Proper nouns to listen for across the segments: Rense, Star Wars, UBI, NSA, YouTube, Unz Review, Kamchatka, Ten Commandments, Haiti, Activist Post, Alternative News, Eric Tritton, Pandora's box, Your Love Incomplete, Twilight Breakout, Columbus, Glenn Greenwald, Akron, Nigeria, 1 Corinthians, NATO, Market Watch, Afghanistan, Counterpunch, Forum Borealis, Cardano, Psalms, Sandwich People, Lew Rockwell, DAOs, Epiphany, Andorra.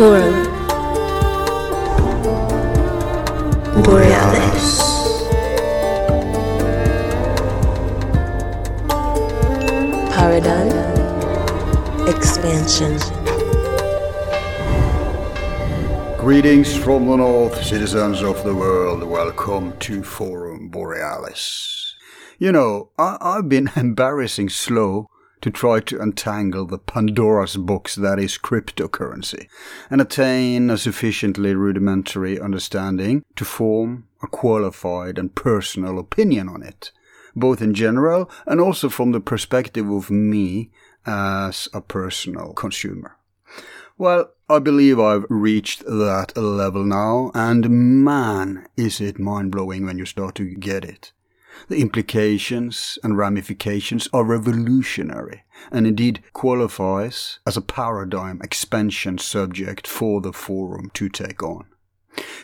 Forum Borealis. Paradigm expansion. Greetings from the north, citizens of the world. Welcome to Forum Borealis. You know, I've been embarrassing slow to try to untangle the Pandora's box that is cryptocurrency and attain a sufficiently rudimentary understanding to form a qualified and personal opinion on it, both in general and also from the perspective of me as a personal consumer. Well, I believe I've reached that level now, and man, is it mind-blowing when you start to get it. The implications and ramifications are revolutionary and indeed qualifies as a paradigm expansion subject for the forum to take on.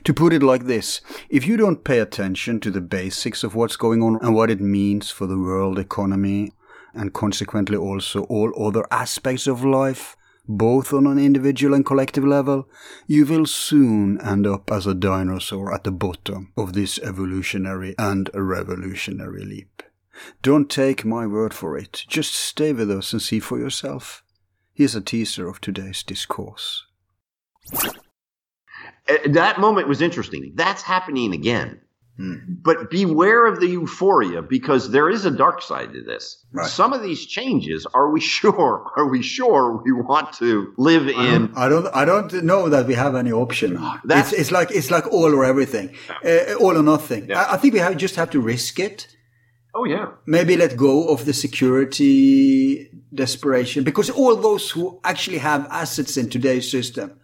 To put it like this, if you don't pay attention to the basics of what's going on and what it means for the world economy and consequently also all other aspects of life, both on an individual and collective level, you will soon end up as a dinosaur at the bottom of this evolutionary and revolutionary leap. Don't take my word for it. Just stay with us and see for yourself. Here's a teaser of today's discourse. That moment was interesting. That's happening again. But beware of the euphoria, because there is a dark side to this. Right. Some of these changes, are we sure we want to live in? I don't know that we have any option. It's like all or everything, all or nothing. Yeah. I think we just have to risk it. Oh yeah. Maybe let go of the security desperation, because all those who actually have assets in today's system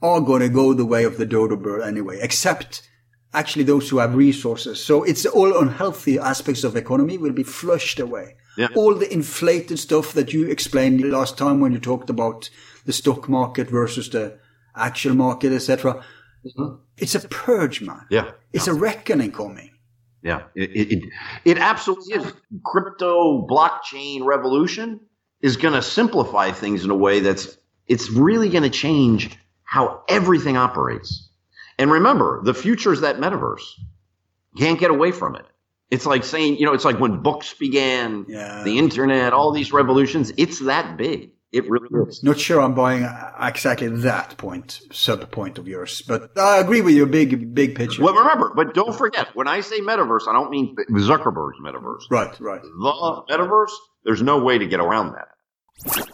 are going to go the way of the Dodo Bird anyway, except actually those who have resources. So it's all unhealthy aspects of economy will be flushed away. Yeah. All the inflated stuff that you explained last time when you talked about the stock market versus the actual market, etc. Mm-hmm. It's a purge, man. Yeah. It's a reckoning coming. Yeah. It absolutely is. Crypto blockchain revolution is going to simplify things in a way it's really going to change how everything operates. And remember, the future is that metaverse. You can't get away from it. It's like saying, it's like when books began, the internet, all these revolutions. It's that big. It really is. Not sure I'm buying exactly that sub point of yours, but I agree with your big picture. Well, remember, but don't forget, when I say metaverse, I don't mean Zuckerberg's metaverse. Right. The metaverse, there's no way to get around that.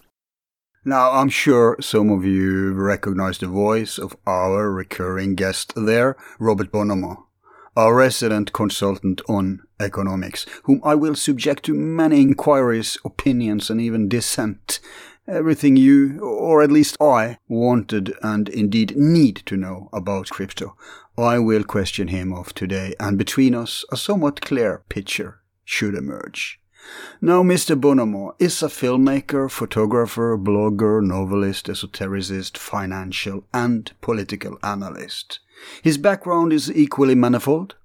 Now, I'm sure some of you recognize the voice of our recurring guest there, Robert Bonomo, our resident consultant on economics, whom I will subject to many inquiries, opinions, and even dissent. Everything you, or at least I, wanted and indeed need to know about crypto, I will question him of today, and between us, a somewhat clear picture should emerge. Now, Mr. Bonomo is a filmmaker, photographer, blogger, novelist, esotericist, financial and political analyst. His background is equally manifold.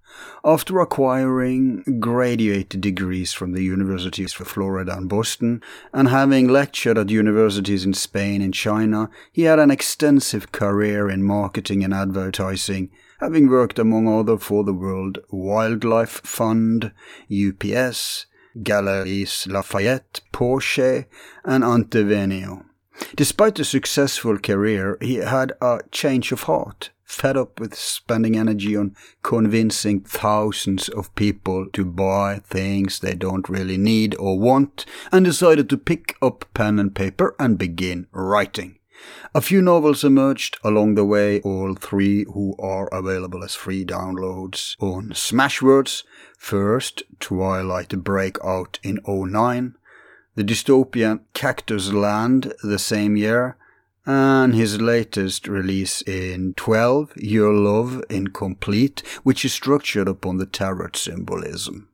After acquiring graduate degrees from the universities of Florida and Boston, and having lectured at universities in Spain and China, he had an extensive career in marketing and advertising, having worked among other for the World Wildlife Fund, UPS, Galeries Lafayette, Porsche, and Antevenio. Despite the successful career, he had a change of heart, fed up with spending energy on convincing thousands of people to buy things they don't really need or want, and decided to pick up pen and paper and begin writing. A few novels emerged along the way, all three who are available as free downloads on Smashwords. First, Twilight Breakout in 2009, the dystopian Cactus Land the same year, and his latest release in 2012, Your Love Incomplete, which is structured upon the tarot symbolism.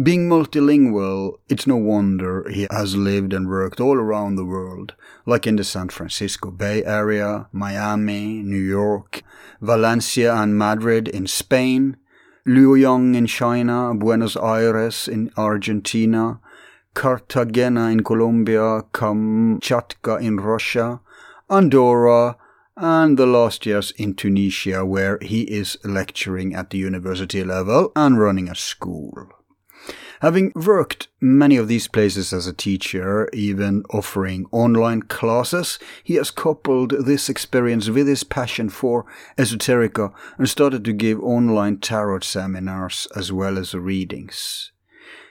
Being multilingual, it's no wonder he has lived and worked all around the world, like in the San Francisco Bay Area, Miami, New York, Valencia and Madrid in Spain, Luoyang in China, Buenos Aires in Argentina, Cartagena in Colombia, Kamchatka in Russia, Andorra, and the last years in Tunisia, where he is lecturing at the university level and running a school. Having worked many of these places as a teacher, even offering online classes, he has coupled this experience with his passion for esoterica and started to give online tarot seminars as well as readings.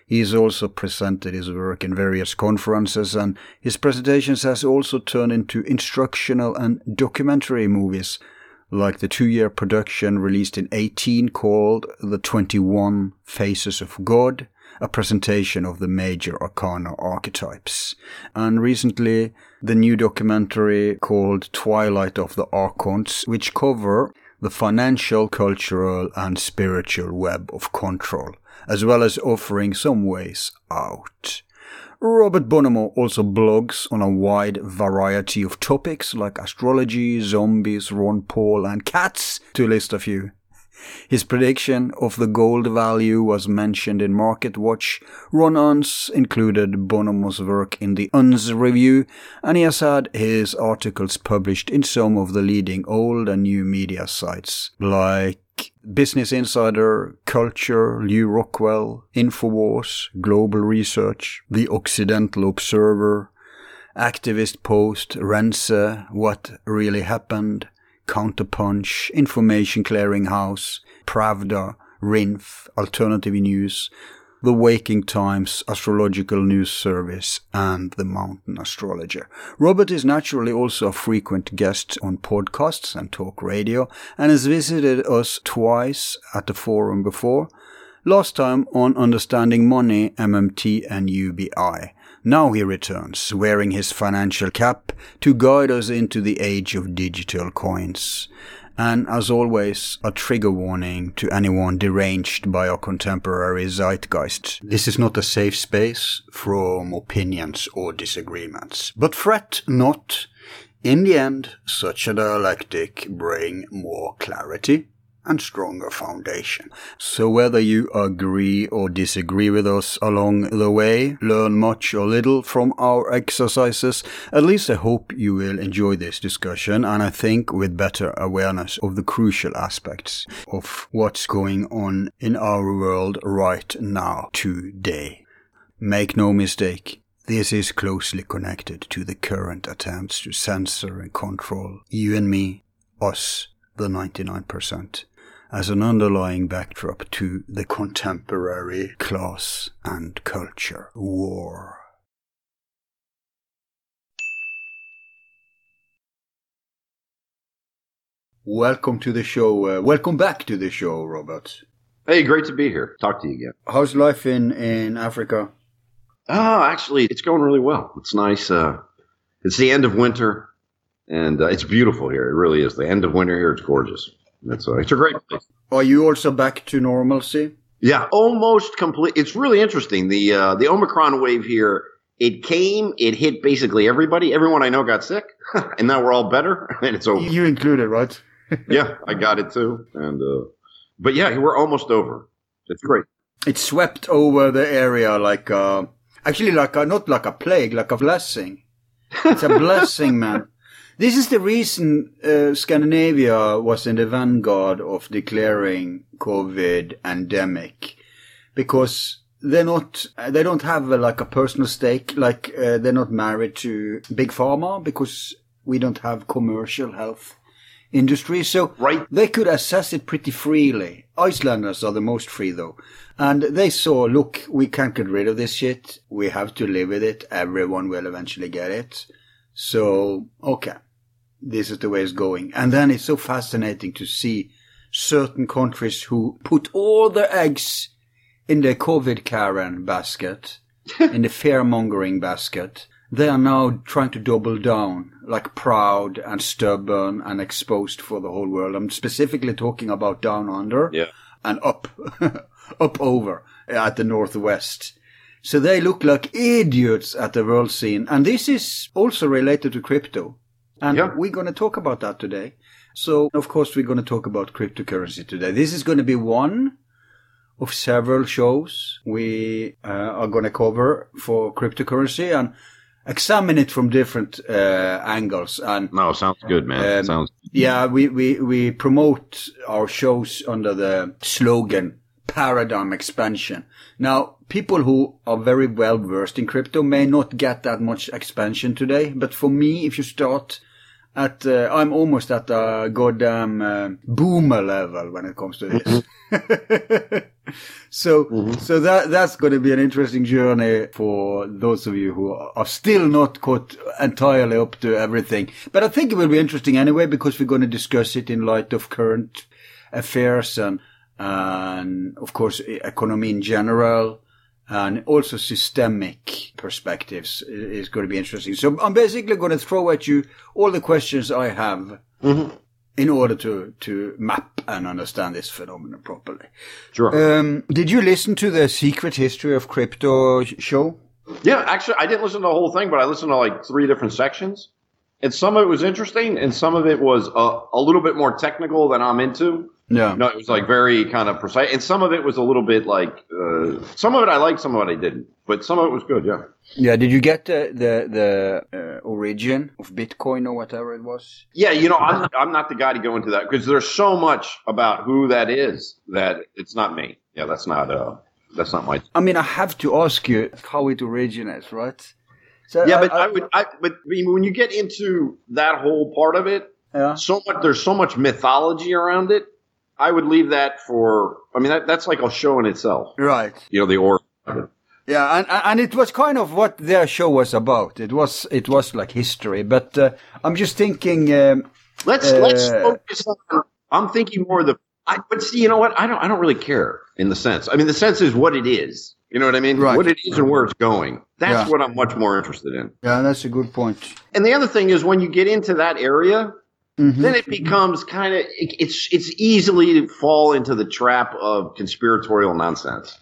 He has also presented his work in various conferences, and his presentations has also turned into instructional and documentary movies, like the 2-year production released in 2018 called The 21 Faces of God, a presentation of the major arcana archetypes. And recently, the new documentary called Twilight of the Archons, which cover the financial, cultural, and spiritual web of control, as well as offering some ways out. Robert Bonomo also blogs on a wide variety of topics like astrology, zombies, Ron Paul, and cats, to list a few. His prediction of the gold value was mentioned in Market Watch. Ron Unz included Bonomo's work in the Unz Review, and he has had his articles published in some of the leading old and new media sites like Business Insider, Culture, Lew Rockwell, Infowars, Global Research, The Occidental Observer, Activist Post, Rense, What Really Happened, Counterpunch, Information Clearinghouse, Pravda, Rinf, Alternative News, The Waking Times, Astrological News Service, and The Mountain Astrologer. Robert is naturally also a frequent guest on podcasts and talk radio, and has visited us twice at the forum before, last time on Understanding Money, MMT, and UBI. Now he returns, wearing his financial cap, to guide us into the age of digital coins. And as always, a trigger warning to anyone deranged by our contemporary zeitgeist. This is not a safe space from opinions or disagreements. But fret not. In the end, such a dialectic bring more clarity and stronger foundation. So whether you agree or disagree with us along the way, learn much or little from our exercises, at least I hope you will enjoy this discussion, and I think with better awareness of the crucial aspects of what's going on in our world right now, today. Make no mistake, this is closely connected to the current attempts to censor and control you and me, us, the 99%. As an underlying backdrop to the contemporary class and culture war. Welcome to the show. Welcome back to the show, Robert. Hey, great to be here. Talk to you again. How's life in Africa? Oh, actually, it's going really well. It's nice. It's the end of winter, and it's beautiful here. It really is. The end of winter here, it's gorgeous. It's a great place. Are you also back to normalcy? Yeah, almost complete. It's really interesting. The Omicron wave here, it came, it hit basically everybody. Everyone I know got sick, and now we're all better, and it's over. You included, right? Yeah, I got it too. And but yeah, we're almost over. It's great. It swept over the area not like a plague, like a blessing. It's a blessing, man. This is the reason Scandinavia was in the vanguard of declaring COVID endemic, because they don't have a personal stake, they're not married to Big Pharma, because we don't have commercial health industry. So right. They could assess it pretty freely. Icelanders are the most free though. And they saw, look, we can't get rid of this shit. We have to live with it. Everyone will eventually get it. So, okay. This is the way it's going. And then it's so fascinating to see certain countries who put all their eggs in the COVID Karen basket, in the fear-mongering basket. They are now trying to double down, like proud and stubborn and exposed for the whole world. I'm specifically talking about down under and up over at the northwest. So they look like idiots at the world scene. And this is also related to crypto. And we're going to talk about that today. So, of course, we're going to talk about cryptocurrency today. This is going to be one of several shows we are going to cover for cryptocurrency. And examine it from different angles. And no, sounds good, man. Sounds yeah. We promote our shows under the slogan "Paradigm Expansion." Now, people who are very well versed in crypto may not get that much expansion today, but for me, if you start at I'm almost at a goddamn boomer level when it comes to this. So that's going to be an interesting journey for those of you who are still not caught entirely up to everything. But I think it will be interesting anyway, because we're going to discuss it in light of current affairs and of course economy in general. And also systemic perspectives is going to be interesting. So I'm basically going to throw at you all the questions I have in order to map and understand this phenomenon properly. Sure. Did you listen to the Secret History of Crypto show? Yeah, actually, I didn't listen to the whole thing, but I listened to like 3 different sections. And some of it was interesting, and some of it was a little bit more technical than I'm into. Yeah. No, it was like very kind of precise. And some of it was a little bit like, some of it I liked, some of it I didn't. But some of it was good, yeah. Yeah, did you get the origin of Bitcoin or whatever it was? Yeah, you know, I'm not the guy to go into that, because there's so much about who that is that it's not me. Yeah, that's not my... I mean, I have to ask you how it originates, right? So yeah, but when you get into that whole part of it, yeah. There's so much mythology around it. I would leave that for, I mean, that's like a show in itself. Right. You know, the aura. Yeah, and it was kind of what their show was about. It was like history, but I'm just thinking. Let's focus on, I'm thinking more of the, but see, you know what? I don't really care in the sense. I mean, the sense is what it is. You know what I mean? Right. What it is and where it's going. That's what I'm much more interested in. Yeah, that's a good point. And the other thing is when you get into that area, then it becomes kind of it's easily to fall into the trap of conspiratorial nonsense.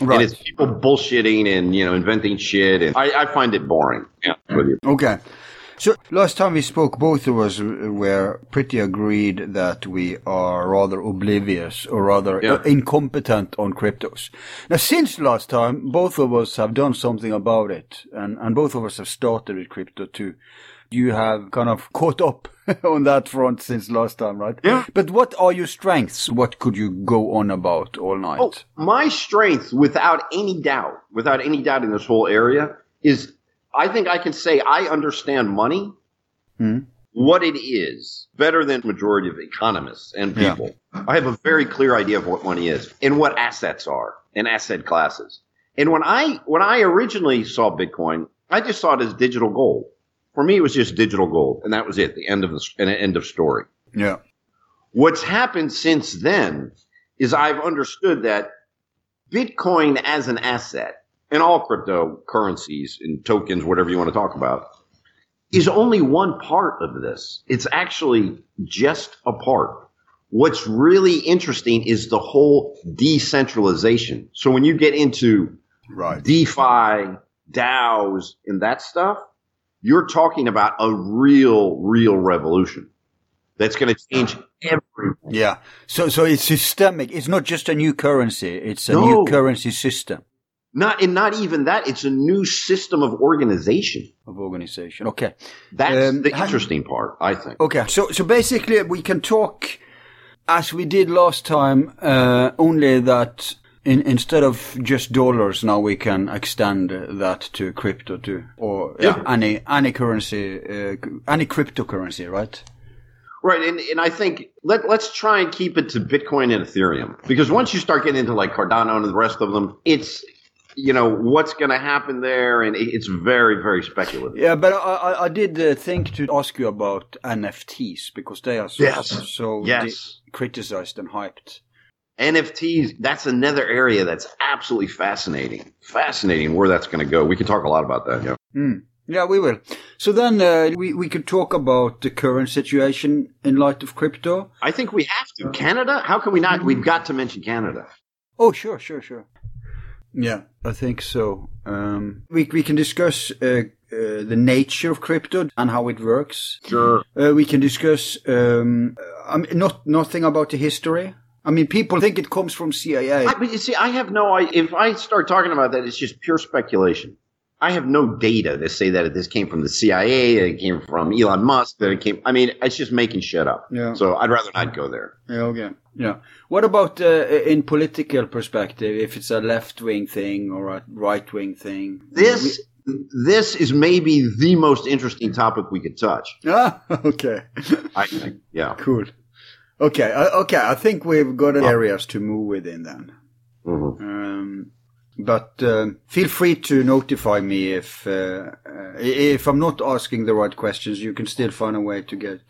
Right. And it's people bullshitting and, you know, inventing shit. And I find it boring. Yeah. Okay. So last time we spoke, both of us were pretty agreed that we are rather oblivious or rather incompetent on cryptos. Now, since last time, both of us have done something about it, and both of us have started with crypto too. You have kind of caught up on that front since last time, right? Yeah. But what are your strengths? What could you go on about all night? Oh, my strength, without any doubt in this whole area, is I think I can say I understand money, what it is, better than the majority of economists and people. Yeah. I have a very clear idea of what money is and what assets are and asset classes. And when I originally saw Bitcoin, I just saw it as digital gold. For me, it was just digital gold, and that was it, the end of story. Yeah. What's happened since then is I've understood that Bitcoin as an asset, and all cryptocurrencies and tokens, whatever you want to talk about, is only one part of this. It's actually just a part. What's really interesting is the whole decentralization. So when you get into DeFi, DAOs, and that stuff, you're talking about a real, real revolution that's going to change everything. Yeah. So it's systemic. It's not just a new currency. It's a new currency system. Not even that. It's a new system of organization. Okay. That's the interesting part, I think. Okay. So basically we can talk as we did last time, only that instead of just dollars, now we can extend that to crypto too, or any currency, any cryptocurrency, right? Right, and I think let's try and keep it to Bitcoin and Ethereum, because once you start getting into like Cardano and the rest of them, it's, you know, what's going to happen there, and it's very, very speculative. Yeah, but I did think to ask you about NFTs, because they are criticized and hyped. NFTs, that's another area that's absolutely fascinating. Fascinating where that's going to go. We can talk a lot about that. Yeah, yeah, we will. So then we could talk about the current situation in light of crypto. I think we have to. Canada? How can we not? We've got to mention Canada. Oh, sure. Yeah, I think so. We can discuss the nature of crypto and how it works. Sure. We can discuss nothing about the history. I mean, people think it comes from CIA. But you see, I have no idea. If I start talking about that, it's just pure speculation. I have no data to say that this came from the CIA, that it came from Elon Musk, that it came – I mean, it's just making shit up. Yeah. So I'd rather not go there. Yeah, okay. Yeah. What about in political perspective, if it's a left-wing thing or a right-wing thing? This is maybe the most interesting topic we could touch. Ah, okay. Yeah. Cool. Okay. Okay. I think we've got areas to move within then. Mm-hmm. But feel free to notify me if I'm not asking the right questions. You can still find a way to get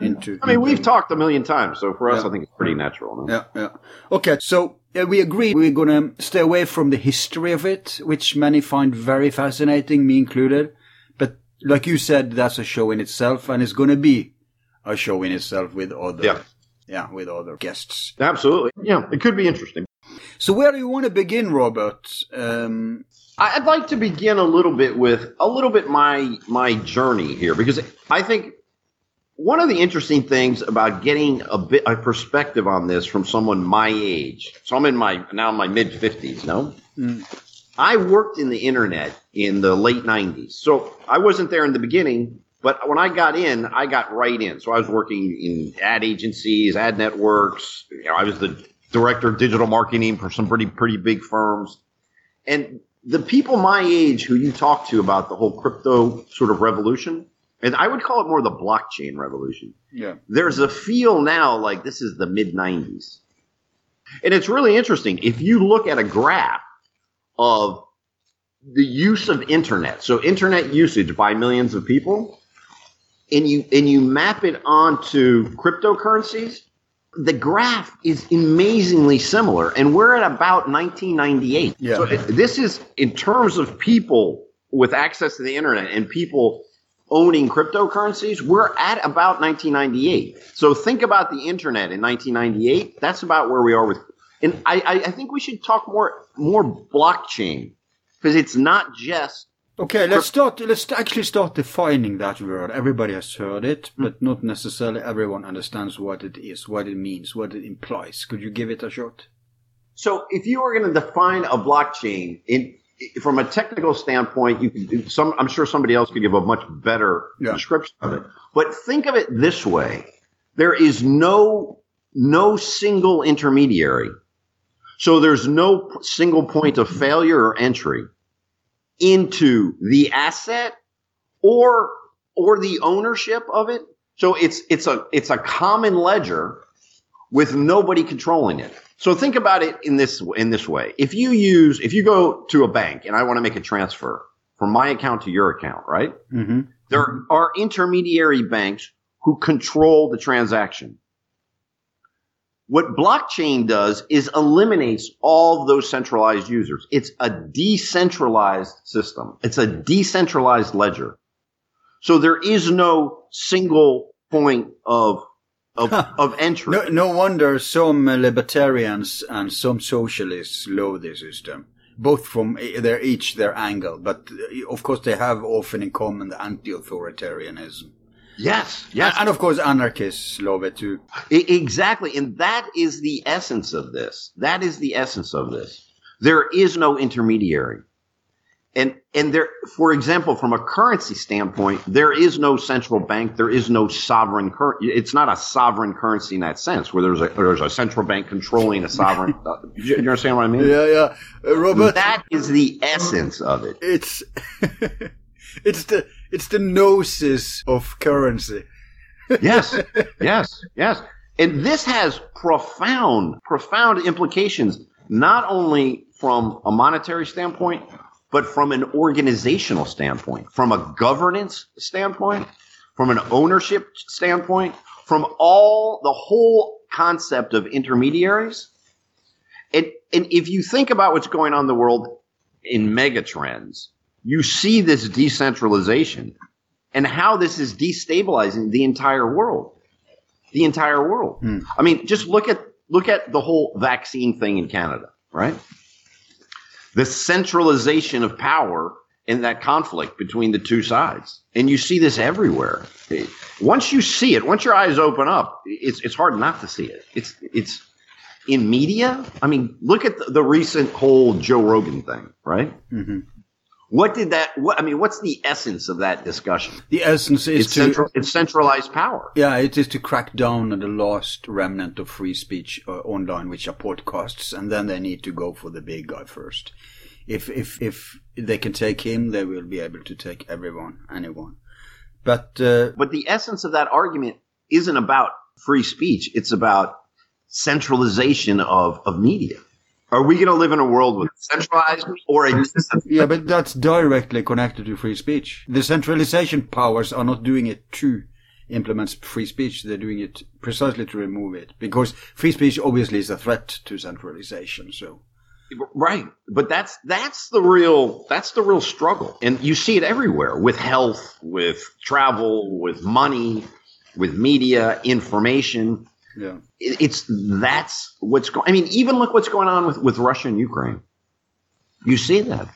into. I mean, we've talked a million times, so for us, I think it's pretty natural. No? Yeah, yeah. Okay, so we agreed we're gonna stay away from the history of it, which many find very fascinating, me included. But like you said, that's a show in itself, and it's gonna be a show in itself with other, with other guests. Absolutely, yeah, it could be interesting. So where do you want to begin, Robert? I'd like to begin a little bit my journey here, because I think one of the interesting things about getting a perspective on this from someone my age. So I'm now in my mid-50s, no? Mm. I worked in the internet in the late 90s. So I wasn't there in the beginning, but when I got in, I got right in. So I was working in ad agencies, ad networks. You know, I was the director of digital marketing for some pretty big firms. And the people my age who you talk to about the whole crypto sort of revolution, and I would call it more the blockchain revolution. Yeah. There's a feel now like this is the mid-90s. And it's really interesting. If you look at a graph of the use of internet, so internet usage by millions of people, and you map it onto cryptocurrencies, the graph is amazingly similar, and we're at about 1998. Yeah. So this is in terms of people with access to the internet and people owning cryptocurrencies, we're at about 1998. So think about the internet in 1998. That's about where we are with. And I think we should talk more blockchain, because it's not just. Okay, let's actually start defining that word. Everybody has heard it, but not necessarily everyone understands what it is, what it means, what it implies. Could you give it a shot? So if you were going to define a blockchain from a technical standpoint, you could, I'm sure somebody else could give a much better description of it. But think of it this way. There is no single intermediary. So there's no single point of failure or entry into the asset or the ownership of it. So it's a common ledger with nobody controlling it. So think about it in this way. If you go to a bank and I want to make a transfer from my account to your account, right? Mm-hmm. There are intermediary banks who control the transaction. What blockchain does is eliminates all of those centralized users. It's a decentralized system. It's a decentralized ledger. So there is no single point of entry. No wonder some libertarians and some socialists loathe the system, both from their angle. But of course, they have often in common the anti-authoritarianism. Yes. And of course, anarchists love it too. Exactly. And that is the essence of this. There is no intermediary. And there, for example, from a currency standpoint, there is no central bank. There is no sovereign currency. It's not a sovereign currency in that sense, where there's a central bank controlling a sovereign. You understand what I mean? Yeah, yeah. Robert, that is the essence of it. It's the gnosis of currency. Yes. And this has profound implications, not only from a monetary standpoint, but from an organizational standpoint, from a governance standpoint, from an ownership standpoint, from the whole concept of intermediaries. And if you think about what's going on in the world in megatrends, you see this decentralization and how this is destabilizing the entire world. Hmm. I mean, just look at the whole vaccine thing in Canada, right? The centralization of power in that conflict between the two sides. And you see this everywhere. Once you see it, once your eyes open up, it's hard not to see it. It's in media. I mean, look at the recent whole Joe Rogan thing, right? Mm-hmm. What's the essence of that discussion? The essence is it's centralized power. Yeah, it is to crack down on the last remnant of free speech online, which are podcasts, and then they need to go for the big guy first. If they can take him, they will be able to take anyone. But the essence of that argument isn't about free speech. It's about centralization of media. Are we going to live in a world with centralized or a... Yeah, but that's directly connected to free speech. The centralization powers are not doing it to implement free speech. They're doing it precisely to remove it, because free speech obviously is a threat to centralization. So, right. But that's the real struggle. And you see it everywhere, with health, with travel, with money, with media, information. Yeah, that's what's going. I mean, even look what's going on with Russia and Ukraine. You see that,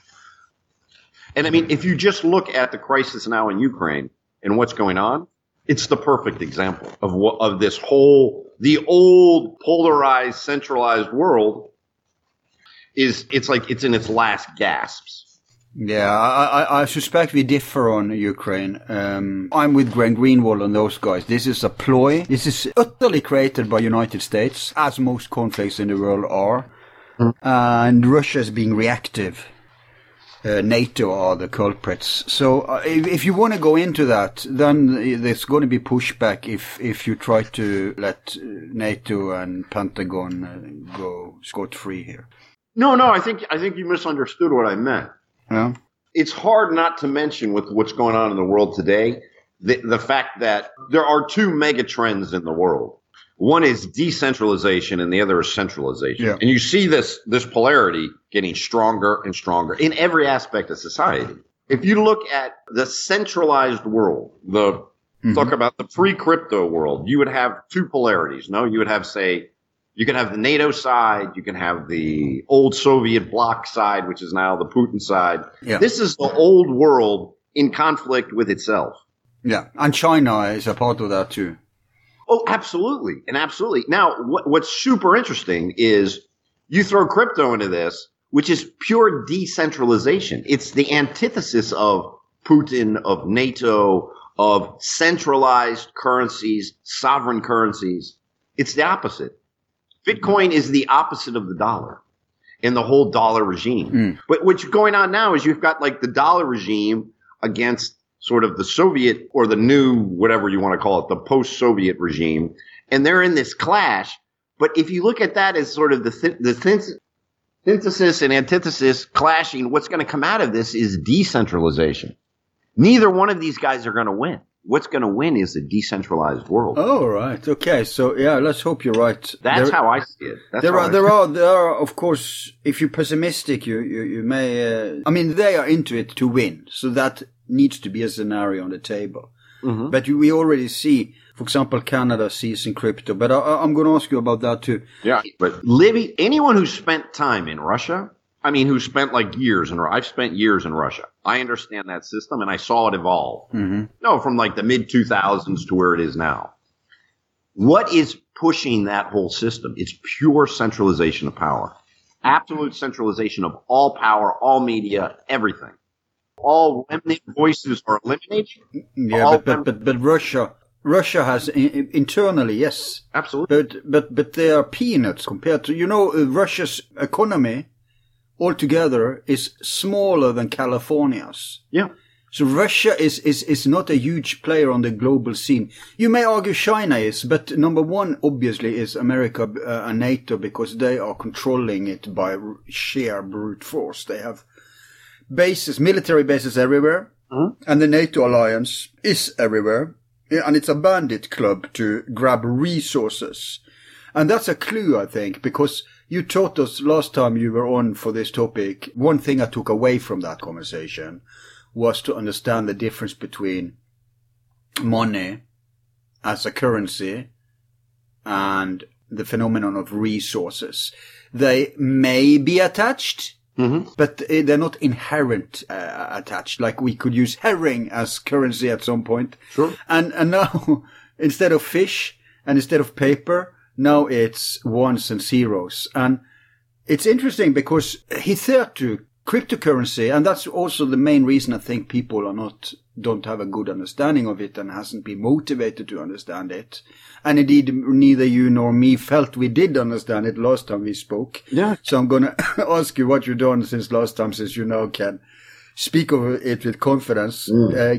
and I mean, if you just look at the crisis now in Ukraine and what's going on, it's the perfect example of this whole the old polarized, centralized world. It's like it's in its last gasps. Yeah, I suspect we differ on Ukraine. I'm with Glenn Greenwald and those guys. This is a ploy. This is utterly created by United States, as most conflicts in the world are. And Russia is being reactive. NATO are the culprits. So if you want to go into that, then there's going to be pushback if you try to let NATO and Pentagon go scot-free here. No, I think you misunderstood what I meant. Yeah. It's hard not to mention, with what's going on in the world today, the fact that there are two mega trends in the world. One is decentralization and the other is centralization. Yeah. And you see this polarity getting stronger and stronger in every aspect of society. If you look at the centralized world, talk about the pre-crypto world, you would have two polarities. No, you would have, say, you can have the NATO side, you can have the old Soviet bloc side, which is now the Putin side. Yeah. This is the old world in conflict with itself. Yeah, and China is a part of that too. Oh, absolutely, Now, what's super interesting is you throw crypto into this, which is pure decentralization. It's the antithesis of Putin, of NATO, of centralized currencies, sovereign currencies. It's the opposite. Bitcoin is the opposite of the dollar in the whole dollar regime. Mm. But what's going on now is you've got like the dollar regime against sort of the Soviet or the new, whatever you want to call it, the post-Soviet regime. And they're in this clash. But if you look at that as sort of the synthesis and antithesis clashing, what's going to come out of this is decentralization. Neither one of these guys are going to win. What's going to win is a decentralized world. Oh, right. Okay. So, yeah, let's hope you're right. That's how I see it. Of course, if you're pessimistic, you may... they are into it to win. So that needs to be a scenario on the table. Mm-hmm. But we already see, for example, Canada sees in crypto. But I'm going to ask you about that too. Yeah. But Libby, anyone who spent time in Russia... I've spent years in Russia. I understand that system, and I saw it evolve. Mm-hmm. No, from like the mid-2000s to where it is now. What is pushing that whole system? It's pure centralization of power. Absolute centralization of all power, all media, everything. All remnant voices are eliminated. Yeah, but Russia has internally, yes. Absolutely. But they are peanuts compared to, Russia's economy... altogether is smaller than California's. Yeah. So Russia is not a huge player on the global scene. You may argue China is, but number one obviously is America and NATO, because they are controlling it by sheer brute force. They have military bases everywhere, and the NATO alliance is everywhere, and it's a bandit club to grab resources. And that's a clue, I think, because you taught us last time you were on for this topic. One thing I took away from that conversation was to understand the difference between money as a currency and the phenomenon of resources. They may be attached, but they're not inherent attached. Like we could use herring as currency at some point. Sure. And now, instead of fish and instead of paper... now it's ones and zeros. And it's interesting because hitherto cryptocurrency, and that's also the main reason I think people are don't have a good understanding of it and hasn't been motivated to understand it. And indeed, neither you nor me felt we did understand it last time we spoke. Yeah. So I'm going to ask you what you've done since last time, since you now can speak of it with confidence.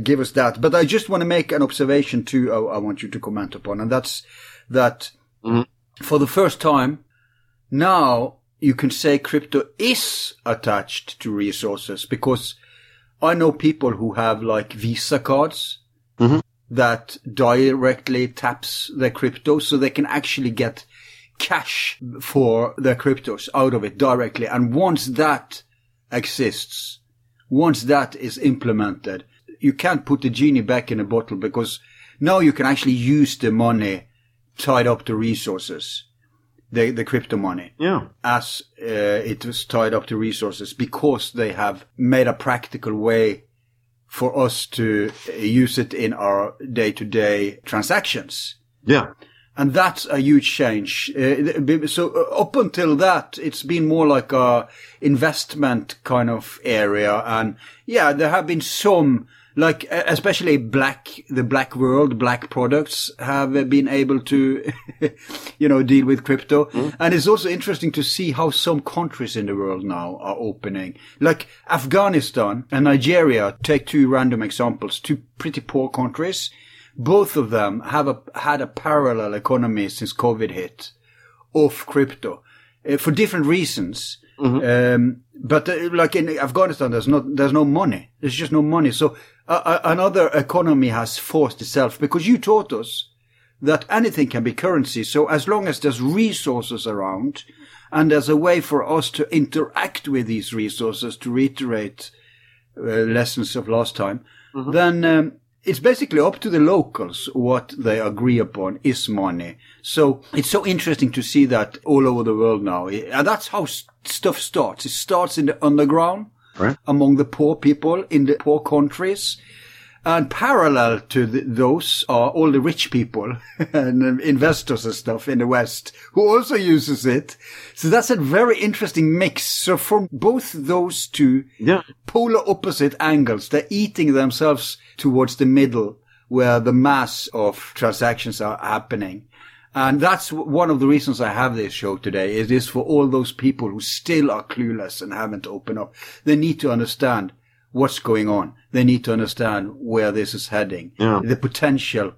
Give us that. But I just want to make an observation too I want you to comment upon, and that's that for the first time now you can say crypto is attached to resources, because I know people who have like Visa cards that directly taps their crypto, so they can actually get cash for their cryptos out of it directly. And once that exists, once that is implemented, you can't put the genie back in a bottle, because now you can actually use the money tied up to resources, the crypto money, as it was tied up to resources, because they have made a practical way for us to use it in our day-to-day transactions. Yeah. And that's a huge change. So up until that, it's been more like a investment kind of area. And yeah, there have been some, like especially the black world, black products have been able to, deal with crypto. And it's also interesting to see how some countries in the world now are opening, like Afghanistan and Nigeria. Take two random examples, two pretty poor countries. Both of them have had a parallel economy since COVID hit of crypto for different reasons. But like in Afghanistan, there's no money. There's just no money. So another economy has forced itself, because you taught us that anything can be currency. So as long as there's resources around and there's a way for us to interact with these resources, to reiterate lessons of last time, then it's basically up to the locals what they agree upon is money. So it's so interesting to see that all over the world now. And that's how stuff starts. It starts in the underground, right, among the poor people in the poor countries. And parallel to those are all the rich people and investors and stuff in the West who also uses it. So that's a very interesting mix. So from both those two polar opposite angles, they're eating themselves towards the middle where the mass of transactions are happening. And that's one of the reasons I have this show today. It is for all those people who still are clueless and haven't opened up. They need to understand what's going on. They need to understand where this is heading, the potential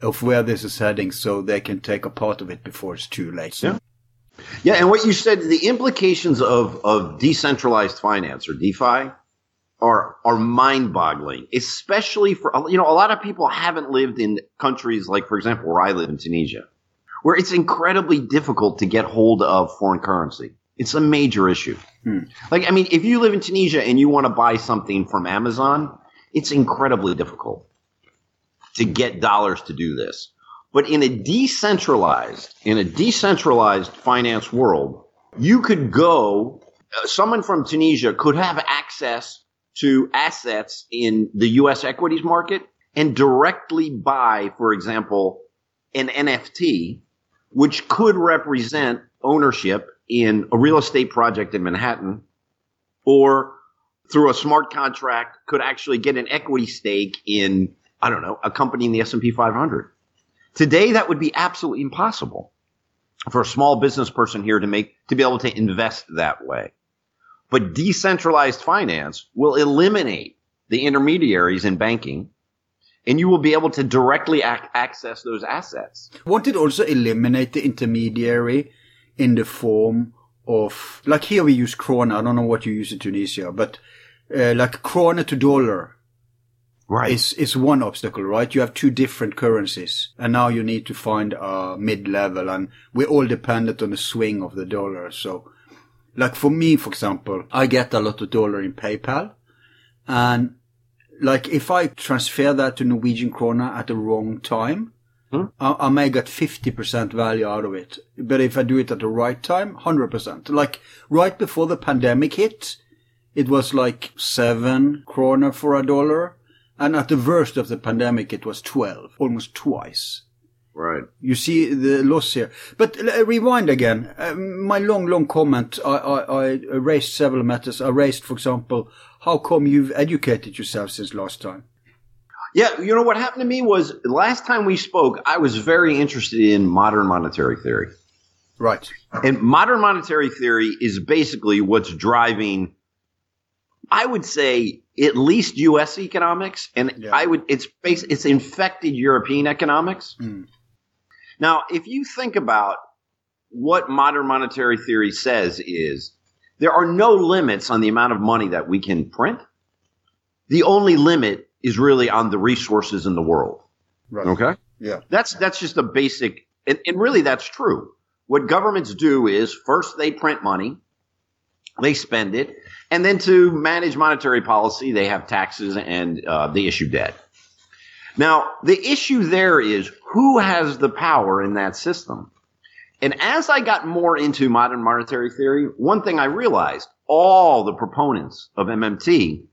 of where this is heading, so they can take a part of it before it's too late. Yeah, and what you said, the implications of decentralized finance or DeFi are mind-boggling, especially for, a lot of people haven't lived in countries like, for example, where I live in Tunisia, where it's incredibly difficult to get hold of foreign currency. It's a major issue. Like, I mean, if you live in Tunisia and you want to buy something from Amazon, it's incredibly difficult to get dollars to do this. But in a decentralized finance world, you could go, someone from Tunisia could have access to assets in the U.S. equities market and directly buy, for example, an NFT, which could represent ownership in a real estate project in Manhattan, or through a smart contract could actually get an equity stake in, I don't know, a company in the S&P 500. Today, that would be absolutely impossible for a small business person here to be able to invest that way. But decentralized finance will eliminate the intermediaries in banking, and you will be able to directly access those assets. Won't it also eliminate the intermediary in the form of, like here we use krona. I don't know what you use in Tunisia, but like krona to dollar, right, is one obstacle, right? You have two different currencies, and now you need to find a mid-level, and we're all dependent on the swing of the dollar. So, like for me, for example, I get a lot of dollar in PayPal, and like if I transfer that to Norwegian krona at the wrong time, I may get 50% value out of it. But if I do it at the right time, 100%. Like right before the pandemic hit, it was like 7 kroner for $1. And at the worst of the pandemic, it was 12, almost twice. Right. You see the loss here. But rewind again. My long comment, I raised several matters. I raised, for example, how come you've educated yourself since last time? Yeah, you know, what happened to me was last time we spoke, I was very interested in modern monetary theory. Right. And modern monetary theory is basically what's driving, I would say, at least U.S. economics. And yeah. It's infected European economics. Mm. Now, if you think about what modern monetary theory says is there are no limits on the amount of money that we can print. The only limit is really on the resources in the world. Right. Okay? Yeah. That's just a basic – and really that's true. What governments do is first they print money, they spend it, and then to manage monetary policy, they have taxes and they issue debt. Now, the issue there is who has the power in that system? And as I got more into modern monetary theory, one thing I realized, all the proponents of MMT,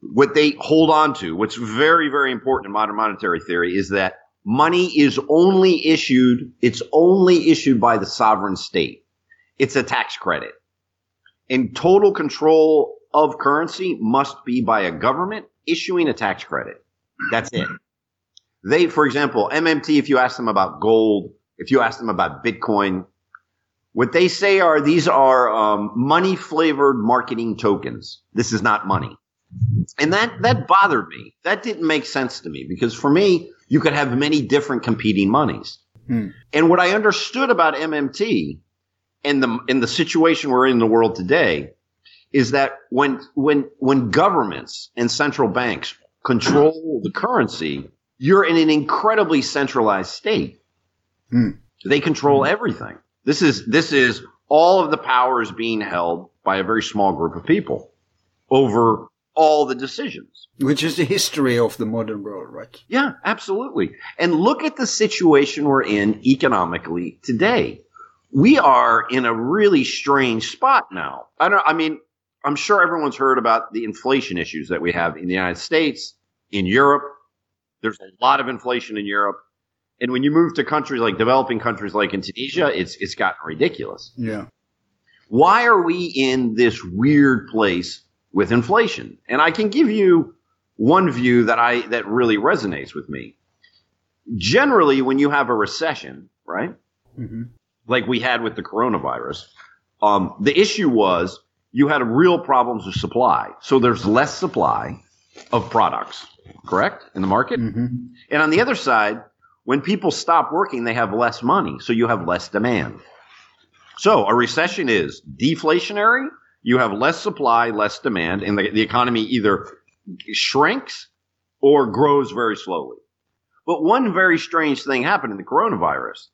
what they hold on to, what's very, very important in modern monetary theory is that money is only issued, it's only issued by the sovereign state. It's a tax credit. And total control of currency must be by a government issuing a tax credit. That's it. They, for example, MMT, if you ask them about gold, if you ask them about Bitcoin, what they say are these are money-flavored marketing tokens. This is not money. And that bothered me. That didn't make sense to me because for me, you could have many different competing monies. Hmm. And what I understood about MMT and the situation we're in the world today is that when governments and central banks control the currency, you're in an incredibly centralized state. Hmm. They control everything. This is all of the power is being held by a very small group of people over all the decisions. Which is the history of the modern world, right? Yeah, absolutely. And look at the situation we're in economically today. We are in a really strange spot now. I'm sure everyone's heard about the inflation issues that we have in the United States, in Europe. There's a lot of inflation in Europe. And when you move to countries like developing countries like in Tunisia, it's gotten ridiculous. Yeah. Why are we in this weird place with inflation? And I can give you one view that really resonates with me. Generally, when you have a recession, right, mm-hmm. like we had with the coronavirus, the issue was you had real problems with supply. So there's less supply of products, correct, in the market? Mm-hmm. And on the other side, when people stop working, they have less money. So you have less demand. So a recession is deflationary. You have less supply, less demand, and the economy either shrinks or grows very slowly. But one very strange thing happened in the coronavirus.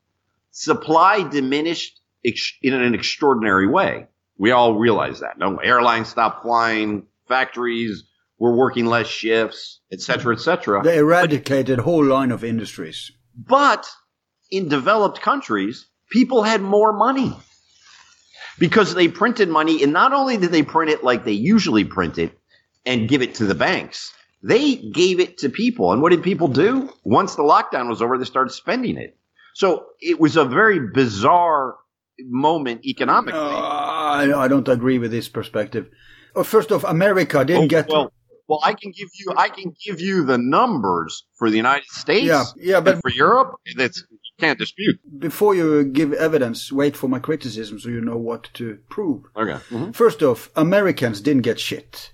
Supply diminished in an extraordinary way. We all realize that. No, airlines stopped flying, factories were working less shifts, et cetera, et cetera. They eradicated a whole line of industries. But in developed countries, people had more money. Because they printed money, and not only did they print it like they usually print it and give it to the banks, they gave it to people. And what did people do? Once the lockdown was over, they started spending it. So it was a very bizarre moment economically. I don't agree with this perspective. First off, America didn't get. Well, I can give you the numbers for the United States. Yeah, but and for Europe, that's. Can't dispute. Before you give evidence, wait for my criticism so you know what to prove. Okay. Mm-hmm. First off, Americans didn't get shit.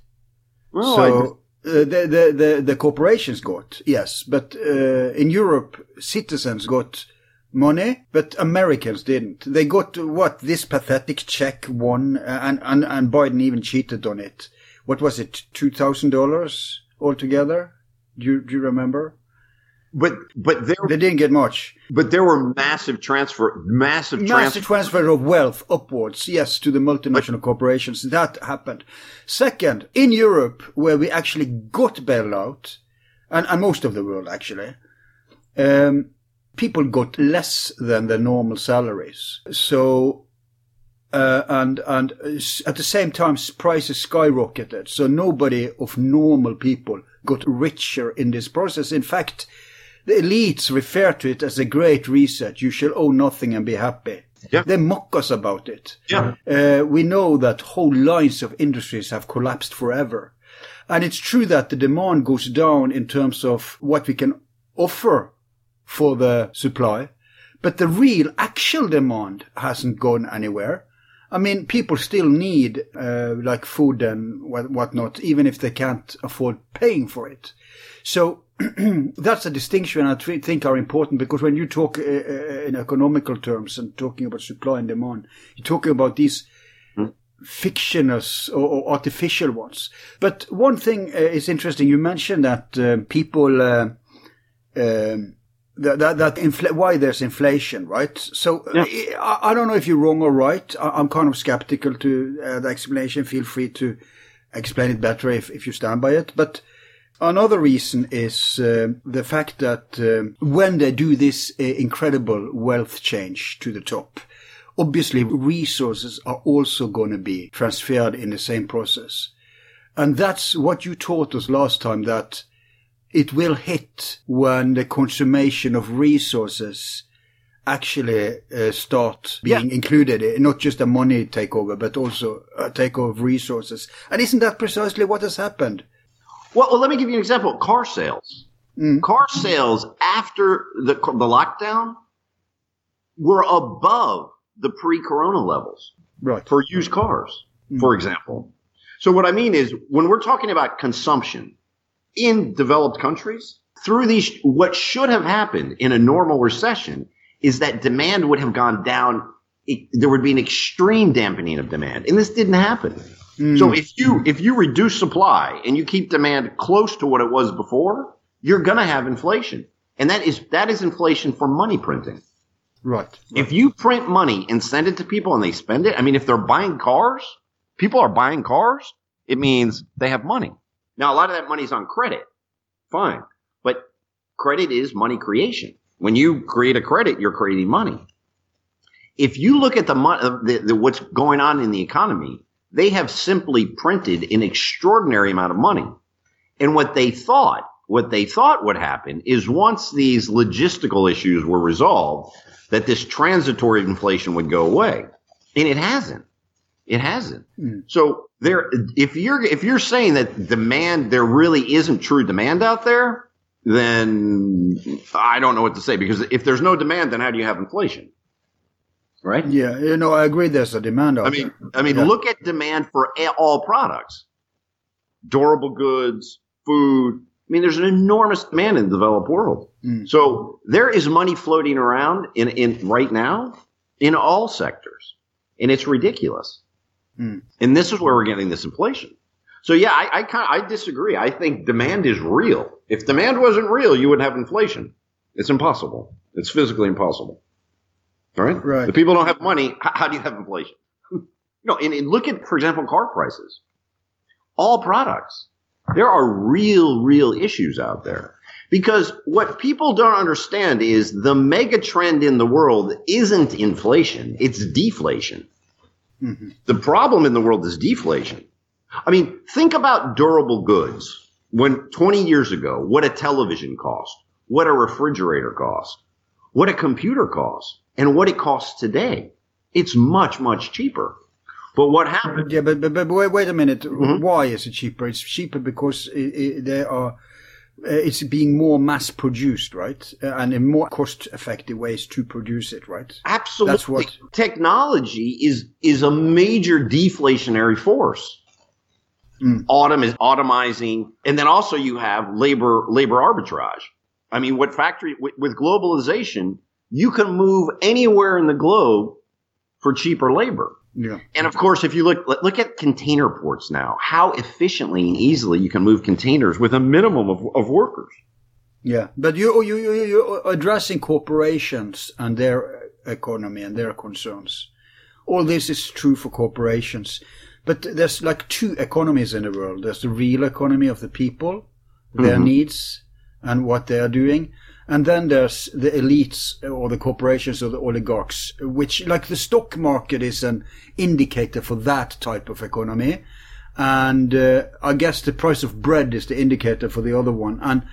Well, so the corporations got, yes. But in Europe, citizens got money, but Americans didn't. They got, this pathetic check won, and Biden even cheated on it. What was it, $2,000 altogether? Do you remember? But they didn't get much. But there were massive transfer of wealth upwards, yes, to the multinational corporations. That happened. Second, in Europe, where we actually got bailout, and most of the world actually, people got less than their normal salaries. So, and at the same time, prices skyrocketed. So nobody of normal people got richer in this process. In fact, The elites refer to it as a great reset. You shall owe nothing and be happy. Yeah. They mock us about it. Yeah. We know that whole lines of industries have collapsed forever. And it's true that the demand goes down in terms of what we can offer for the supply. But the real actual demand hasn't gone anywhere. I mean, people still need like food and whatnot, even if they can't afford paying for it. So that's a distinction I think are important, because when you talk in economical terms and talking about supply and demand, you're talking about these fictionless or artificial ones. But one thing is interesting. You mentioned that people... why there's inflation, right? So yeah. I don't know if you're wrong or right. I'm kind of skeptical to the explanation. Feel free to explain it better if you stand by it. But another reason is the fact that when they do this incredible wealth change to the top, obviously resources are also going to be transferred in the same process. And that's what you taught us last time, that it will hit when the consummation of resources actually start being included, not just a money takeover, but also a takeover of resources. And isn't that precisely what has happened? Well, let me give you an example. Car sales. Mm. Car sales after the lockdown were above the pre-corona levels for used cars, for example. So what I mean is, when we're talking about consumption in developed countries, through these, what should have happened in a normal recession is that demand would have gone down. There would be an extreme dampening of demand, and this didn't happen. Mm. So if you reduce supply and you keep demand close to what it was before, you're going to have inflation, and that is inflation for money printing. Right. If you print money and send it to people and they spend it, I mean, if they're buying cars, people are buying cars. It means they have money. Now, a lot of that money is on credit. Fine. But credit is money creation. When you create a credit, you're creating money. If you look at the what's going on in the economy, they have simply printed an extraordinary amount of money. And what they thought would happen is, once these logistical issues were resolved, that this transitory inflation would go away. And it hasn't. It hasn't. Mm. So if you're saying that demand, there really isn't true demand out there, then I don't know what to say, because if there's no demand, then how do you have inflation? Right? Yeah, I agree there's a demand out there. Look at demand for all products. Durable goods, food. I mean, there's an enormous demand in the developed world. Mm. So there is money floating around in right now in all sectors, and it's ridiculous. Mm. And this is where we're getting this inflation. So, yeah, I disagree. I think demand is real. If demand wasn't real, you would have inflation. It's impossible. It's physically impossible. All right? Right. If people don't have money, how do you have inflation? No, and look at, for example, car prices. All products. There are real issues out there. Because what people don't understand is the mega trend in the world isn't inflation. It's deflation. Mm-hmm. The problem in the world is deflation. I mean, think about durable goods. When 20 years ago, what a television cost, what a refrigerator cost, what a computer cost, and what it costs today. It's much, much cheaper. But what happened? Yeah, but wait a minute. Mm-hmm. Why is it cheaper? It's cheaper because it's being more mass produced, right? And in more cost effective ways to produce it, right? Absolutely. That's what technology is a major deflationary force. Mm. Automizing. And then also you have labor arbitrage. I mean, with globalization, you can move anywhere in the globe for cheaper labor. Yeah. And of course, if you look at container ports now, how efficiently and easily you can move containers with a minimum of workers. Yeah, but you're addressing corporations and their economy and their concerns. All this is true for corporations, but there's like two economies in the world. There's the real economy of the people, their needs, and what they are doing. And then there's the elites or the corporations or the oligarchs, which, like the stock market, is an indicator for that type of economy. And I guess the price of bread is the indicator for the other one. And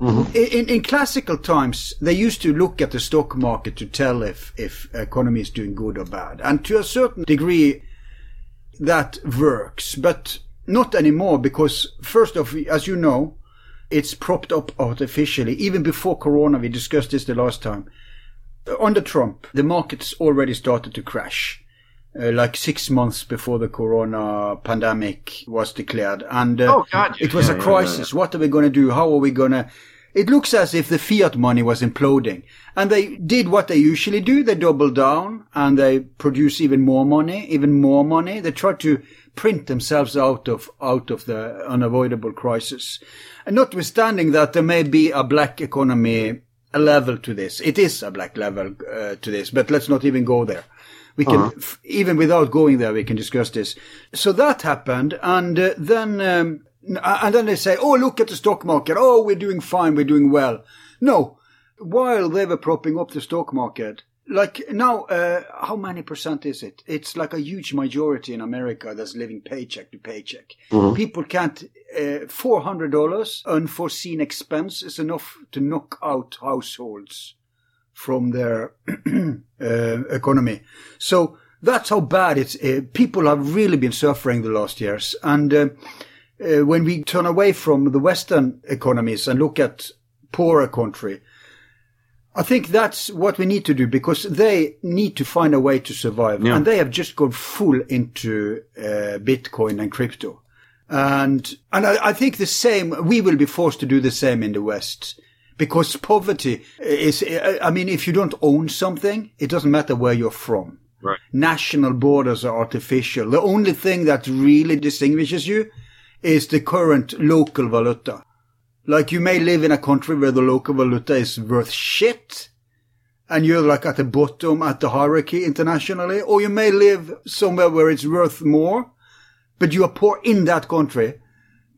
Mm-hmm. In classical times, they used to look at the stock market to tell if economy is doing good or bad. And to a certain degree, that works. But not anymore, because first off, as you know, it's propped up artificially. Even before Corona, we discussed this the last time. Under Trump, the markets already started to crash, like 6 months before the Corona pandemic was declared. And it was a crisis. Yeah. What are we going to do? How are we going to... It looks as if the fiat money was imploding. And they did what they usually do. They doubled down and they produce even more money. They tried to print themselves out of the unavoidable crisis. And notwithstanding that, there may be a black economy level to this. It is a black level to this, but let's not even go there. We can, even without going there, we can discuss this. So that happened. And then they say, oh, look at the stock market. Oh, we're doing fine. We're doing well. No, while they were propping up the stock market, like now, how many percent is it? It's like a huge majority in America that's living paycheck to paycheck. Mm-hmm. People can't, $400 unforeseen expense is enough to knock out households from their economy. So that's how bad it's. People have really been suffering the last years. And when we turn away from the Western economies and look at poorer country, I think that's what we need to do, because they need to find a way to survive. Yeah. And they have just gone full into Bitcoin and crypto. And I think the same, we will be forced to do the same in the West. Because poverty is, I mean, if you don't own something, it doesn't matter where you're from. Right. National borders are artificial. The only thing that really distinguishes you is the current local valuta. Like, you may live in a country where the local valuta is worth shit, and you're like at the bottom at the hierarchy internationally, or you may live somewhere where it's worth more, but you are poor in that country.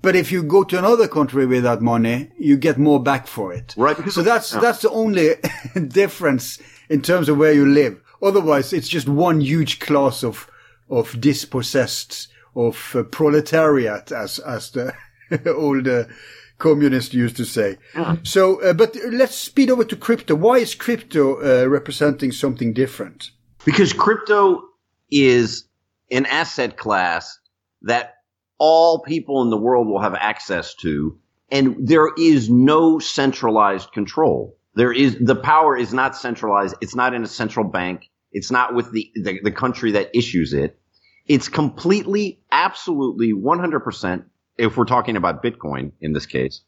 But if you go to another country with that money, you get more back for it. Right. So that's the only difference in terms of where you live. Otherwise, it's just one huge class of dispossessed, of proletariat, as the old communists used to say. Yeah. So, but let's speed over to crypto. Why is crypto representing something different? Because crypto is an asset class that all people in the world will have access to, and there is no centralized control. The power is not centralized. It's not in a central bank. It's not with the country that issues it. It's completely, absolutely, 100%, if we're talking about Bitcoin in this case.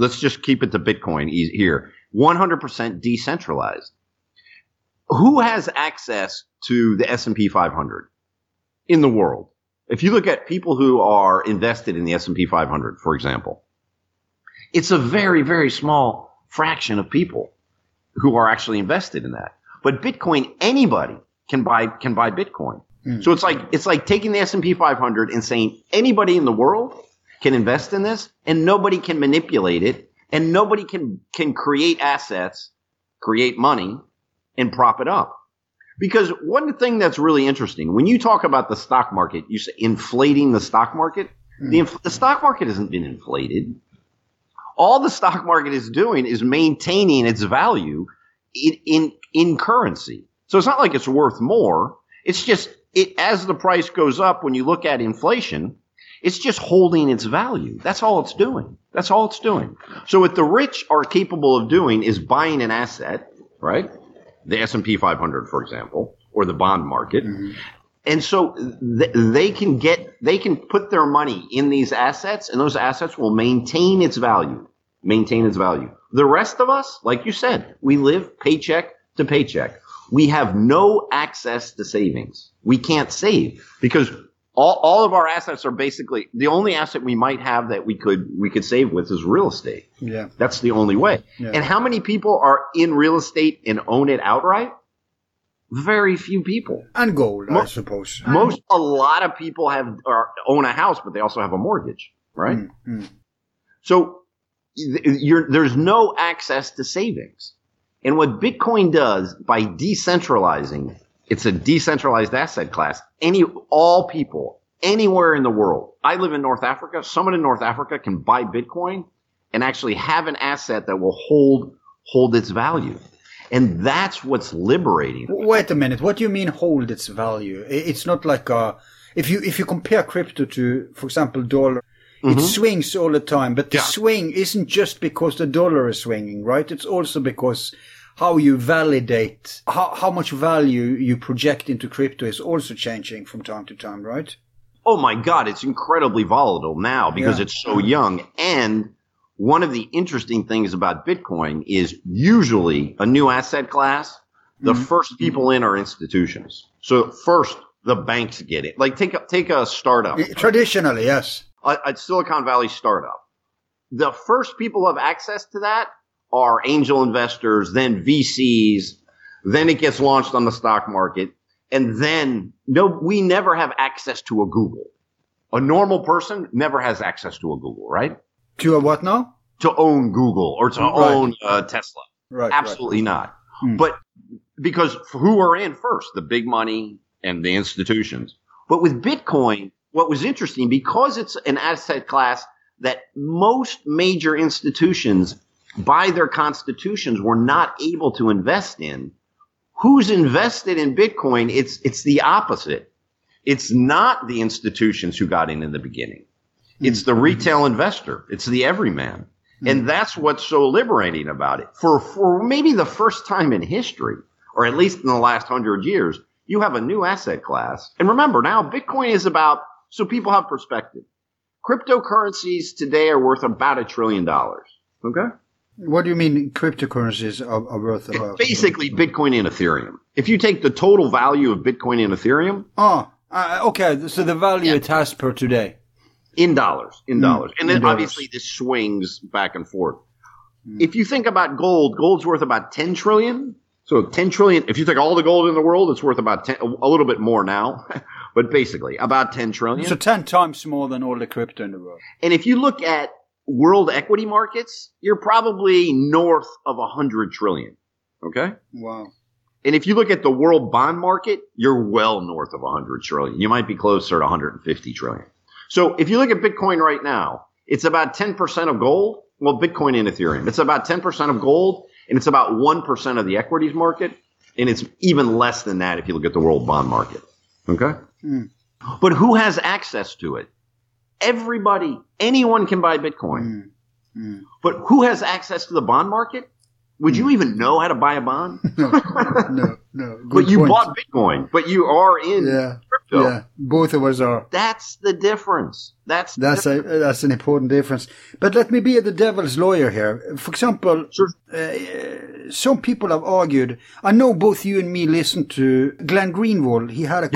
Let's just keep it to Bitcoin here. 100% decentralized. Who has access to the S&P 500 in the world? If you look at people who are invested in the S&P 500, for example, it's a very, very small fraction of people who are actually invested in that. But Bitcoin, anybody can buy Bitcoin. Mm. So it's like taking the S&P 500 and saying anybody in the world can invest in this, and nobody can manipulate it, and nobody can create assets, create money, and prop it up. Because one thing that's really interesting, when you talk about the stock market, you say inflating the stock market. The stock market hasn't been inflated. All the stock market is doing is maintaining its value in currency. So it's not like it's worth more. It's just as the price goes up, when you look at inflation, it's just holding its value. That's all it's doing. So what the rich are capable of doing is buying an asset, right? The S&P 500, for example, or the bond market. Mm-hmm. And so they can put their money in these assets, and those assets will maintain its value, The rest of us, like you said, we live paycheck to paycheck. We have no access to savings. We can't save because all of our assets are basically – the only asset we might have that we could save with is real estate. Yeah. That's the only way. Yeah. And how many people are in real estate and own it outright? Very few people. And gold, I suppose. A lot of people own a house, but they also have a mortgage, right? Mm-hmm. So there's no access to savings. And what Bitcoin does by decentralizing – it's a decentralized asset class. All people, anywhere in the world. I live in North Africa. Someone in North Africa can buy Bitcoin and actually have an asset that will hold its value. And that's what's liberating. Wait a minute. What do you mean hold its value? It's not like a, if you compare crypto to, for example, dollar, mm-hmm. it swings all the time. But the swing isn't just because the dollar is swinging, right? It's also because how you validate, how much value you project into crypto is also changing from time to time, right? Oh, my God. It's incredibly volatile now because it's so young. And one of the interesting things about Bitcoin is usually a new asset class, the mm-hmm. first people in are institutions. So first, the banks get it. Like take a startup. Traditionally, yes. A Silicon Valley startup. The first people who have access to that are angel investors, then VCs, then it gets launched on the stock market. And then we never have access to a Google. A normal person never has access to a Google, right? To a what now? To own Google or to own Tesla. Right. Absolutely not. Hmm. But because who are in first? The big money and the institutions. But with Bitcoin, what was interesting, because it's an asset class that most major institutions by their constitutions were not able to invest in, who's invested in Bitcoin? It's the opposite. It's not the institutions who got in the beginning. It's the retail investor. It's the everyman. And that's what's so liberating about it. For maybe the first time in history, or at least in the last 100 years, you have a new asset class. And remember now, Bitcoin is about, so people have perspective. Cryptocurrencies today are worth about $1 trillion. Okay? What do you mean cryptocurrencies are worth about? Basically Bitcoin and Ethereum. If you take the total value of Bitcoin and Ethereum. Okay. So the value it has per today. In dollars. And then obviously this swings back and forth. If you think about gold, gold's worth about 10 trillion. So 10 trillion, if you take all the gold in the world, it's worth about 10, a little bit more now, but basically about 10 trillion. So 10 times more than all the crypto in the world. And if you look at world equity markets, you're probably north of 100 trillion. Okay? Wow. And if you look at the world bond market, you're well north of 100 trillion. You might be closer to 150 trillion. So if you look at Bitcoin right now, it's about 10% of gold. Well, Bitcoin and Ethereum. It's about 10% of gold, and it's about 1% of the equities market. And it's even less than that if you look at the world bond market. Okay? Mm. But who has access to it? Everybody. Anyone can buy Bitcoin. Mm. Mm. But who has access to the bond market? Would you even know how to buy a bond? No. But you bought Bitcoin, but you are in crypto. Yeah, both of us are. That's the difference. That's an important difference. But let me be the devil's lawyer here. For example, some people have argued. I know both you and me listened to Glenn Greenwald. He had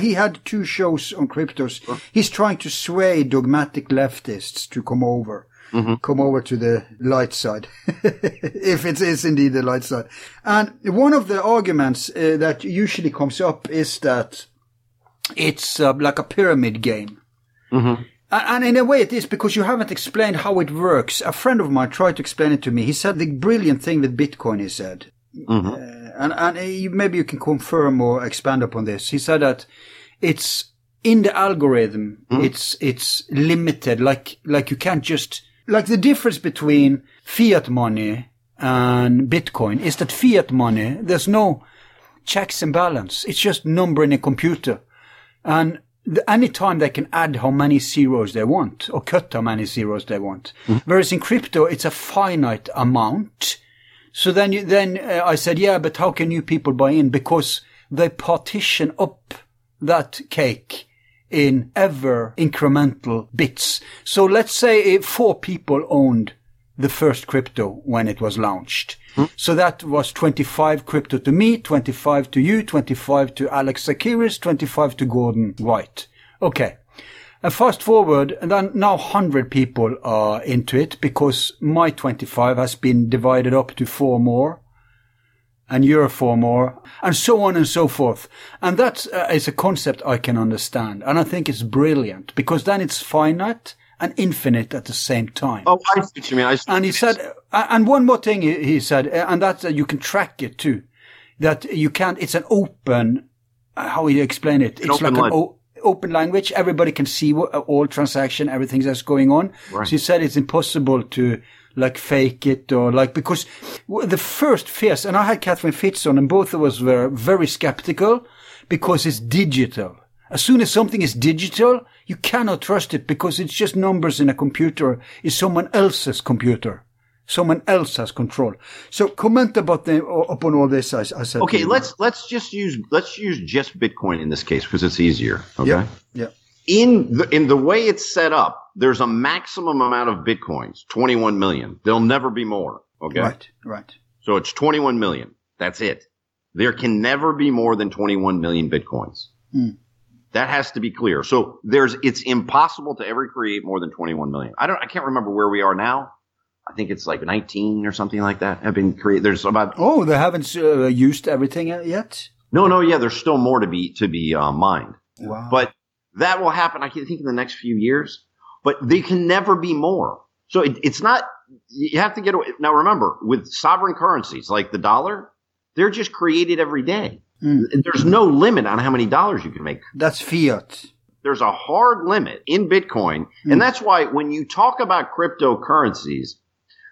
he had two shows on cryptos. Sure. He's trying to sway dogmatic leftists to come over. Mm-hmm. Come over to the light side, if it is indeed the light side. And one of the arguments that usually comes up is that it's like a pyramid game. Mm-hmm. And in a way it is, because you haven't explained how it works. A friend of mine tried to explain it to me. He said the brilliant thing with Bitcoin, he said. Mm-hmm. And maybe you can confirm or expand upon this. He said that it's in the algorithm, it's limited. Like you can't just... Like the difference between fiat money and Bitcoin is that fiat money, there's no checks and balance. It's just number in a computer. And any time they can add how many zeros they want or cut how many zeros they want. Mm-hmm. Whereas in crypto, it's a finite amount. So then I said, yeah, but how can new people buy in? Because they partition up that cake in ever incremental bits. So let's say 4 people owned the first crypto when it was launched. Mm. So that was 25 crypto to me, 25 to you, 25 to Alex Zakiris, 25 to Gordon White. Okay. And fast forward, and then now 100 people are into it because my 25 has been divided up to 4 more. And you're 4 more, and so on and so forth. And that is a concept I can understand. And I think it's brilliant, because then it's finite and infinite at the same time. Oh, I see what you mean. And he said, and one more thing he said, and that's you can track it too, that you can't, it's an open, how do you explain it? It's like an open language. Everybody can see all transaction, everything that's going on. Right. So you said it's impossible to fake it or because the first fears, and I had Catherine Fitz on and both of us were very skeptical because it's digital. As soon as something is digital, you cannot trust it because it's just numbers in a computer. It's someone else's computer. Someone else has control. So comment about upon all this. I said. Okay, let's use just Bitcoin in this case because it's easier. Okay. Yeah. Yeah. In the way it's set up, there's a maximum amount of Bitcoins, 21 million. There'll never be more. Okay. Right. Right. So it's 21 million. That's it. There can never be more than 21 million Bitcoins. Mm. That has to be clear. So it's impossible to ever create more than 21 million. I can't remember where we are now. I think it's 19 or something like that have been created. There's about they haven't used everything yet. No, yeah, there's still more to be mined. Wow. But that will happen. I think in the next few years. But they can never be more. So it's not. You have to get away. Now remember, with sovereign currencies like the dollar, they're just created every day. Mm. There's no limit on how many dollars you can make. That's fiat. There's a hard limit in Bitcoin, and that's why when you talk about cryptocurrencies.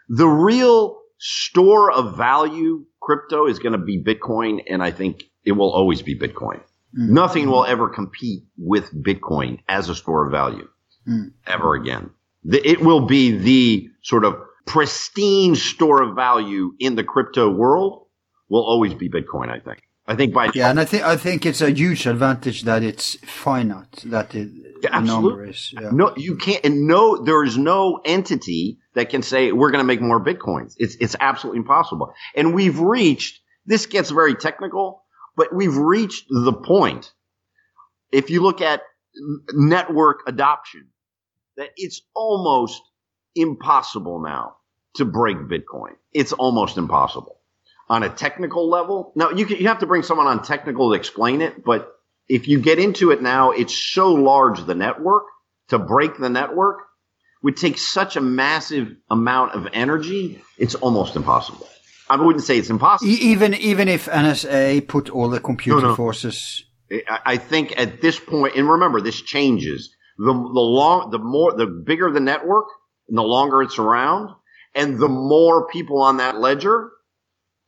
The real store of value crypto is going to be Bitcoin, and I think it will always be Bitcoin. Mm. Nothing will ever compete with Bitcoin as a store of value ever again. It will be the sort of pristine store of value in the crypto world will always be Bitcoin, I think. And I think it's a huge advantage that it's finite, that the number is. Yeah. No, you can't. And there is no entity that can say we're going to make more Bitcoins. It's absolutely impossible. And we've reached. This gets very technical, but we've reached the point. If you look at network adoption, that it's almost impossible now to break Bitcoin. It's almost impossible. On a technical level, now you have to bring someone on technical to explain it, but if you get into it now, it's so large the network, to break the network would take such a massive amount of energy, it's almost impossible. I wouldn't say it's impossible. Even if NSA put all the computer forces. I think at this point, and remember this changes, the bigger the network and the longer it's around and the more people on that ledger,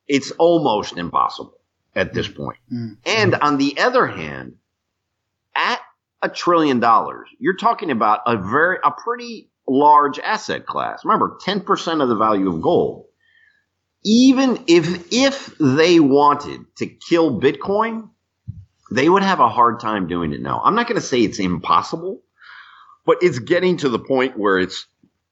it's almost impossible at this point. Mm-hmm. And on the other hand, at $1 trillion, you're talking about a pretty large asset class. Remember, 10% of the value of gold. Even if they wanted to kill Bitcoin, they would have a hard time doing it now. I'm not going to say it's impossible, but it's getting to the point where it's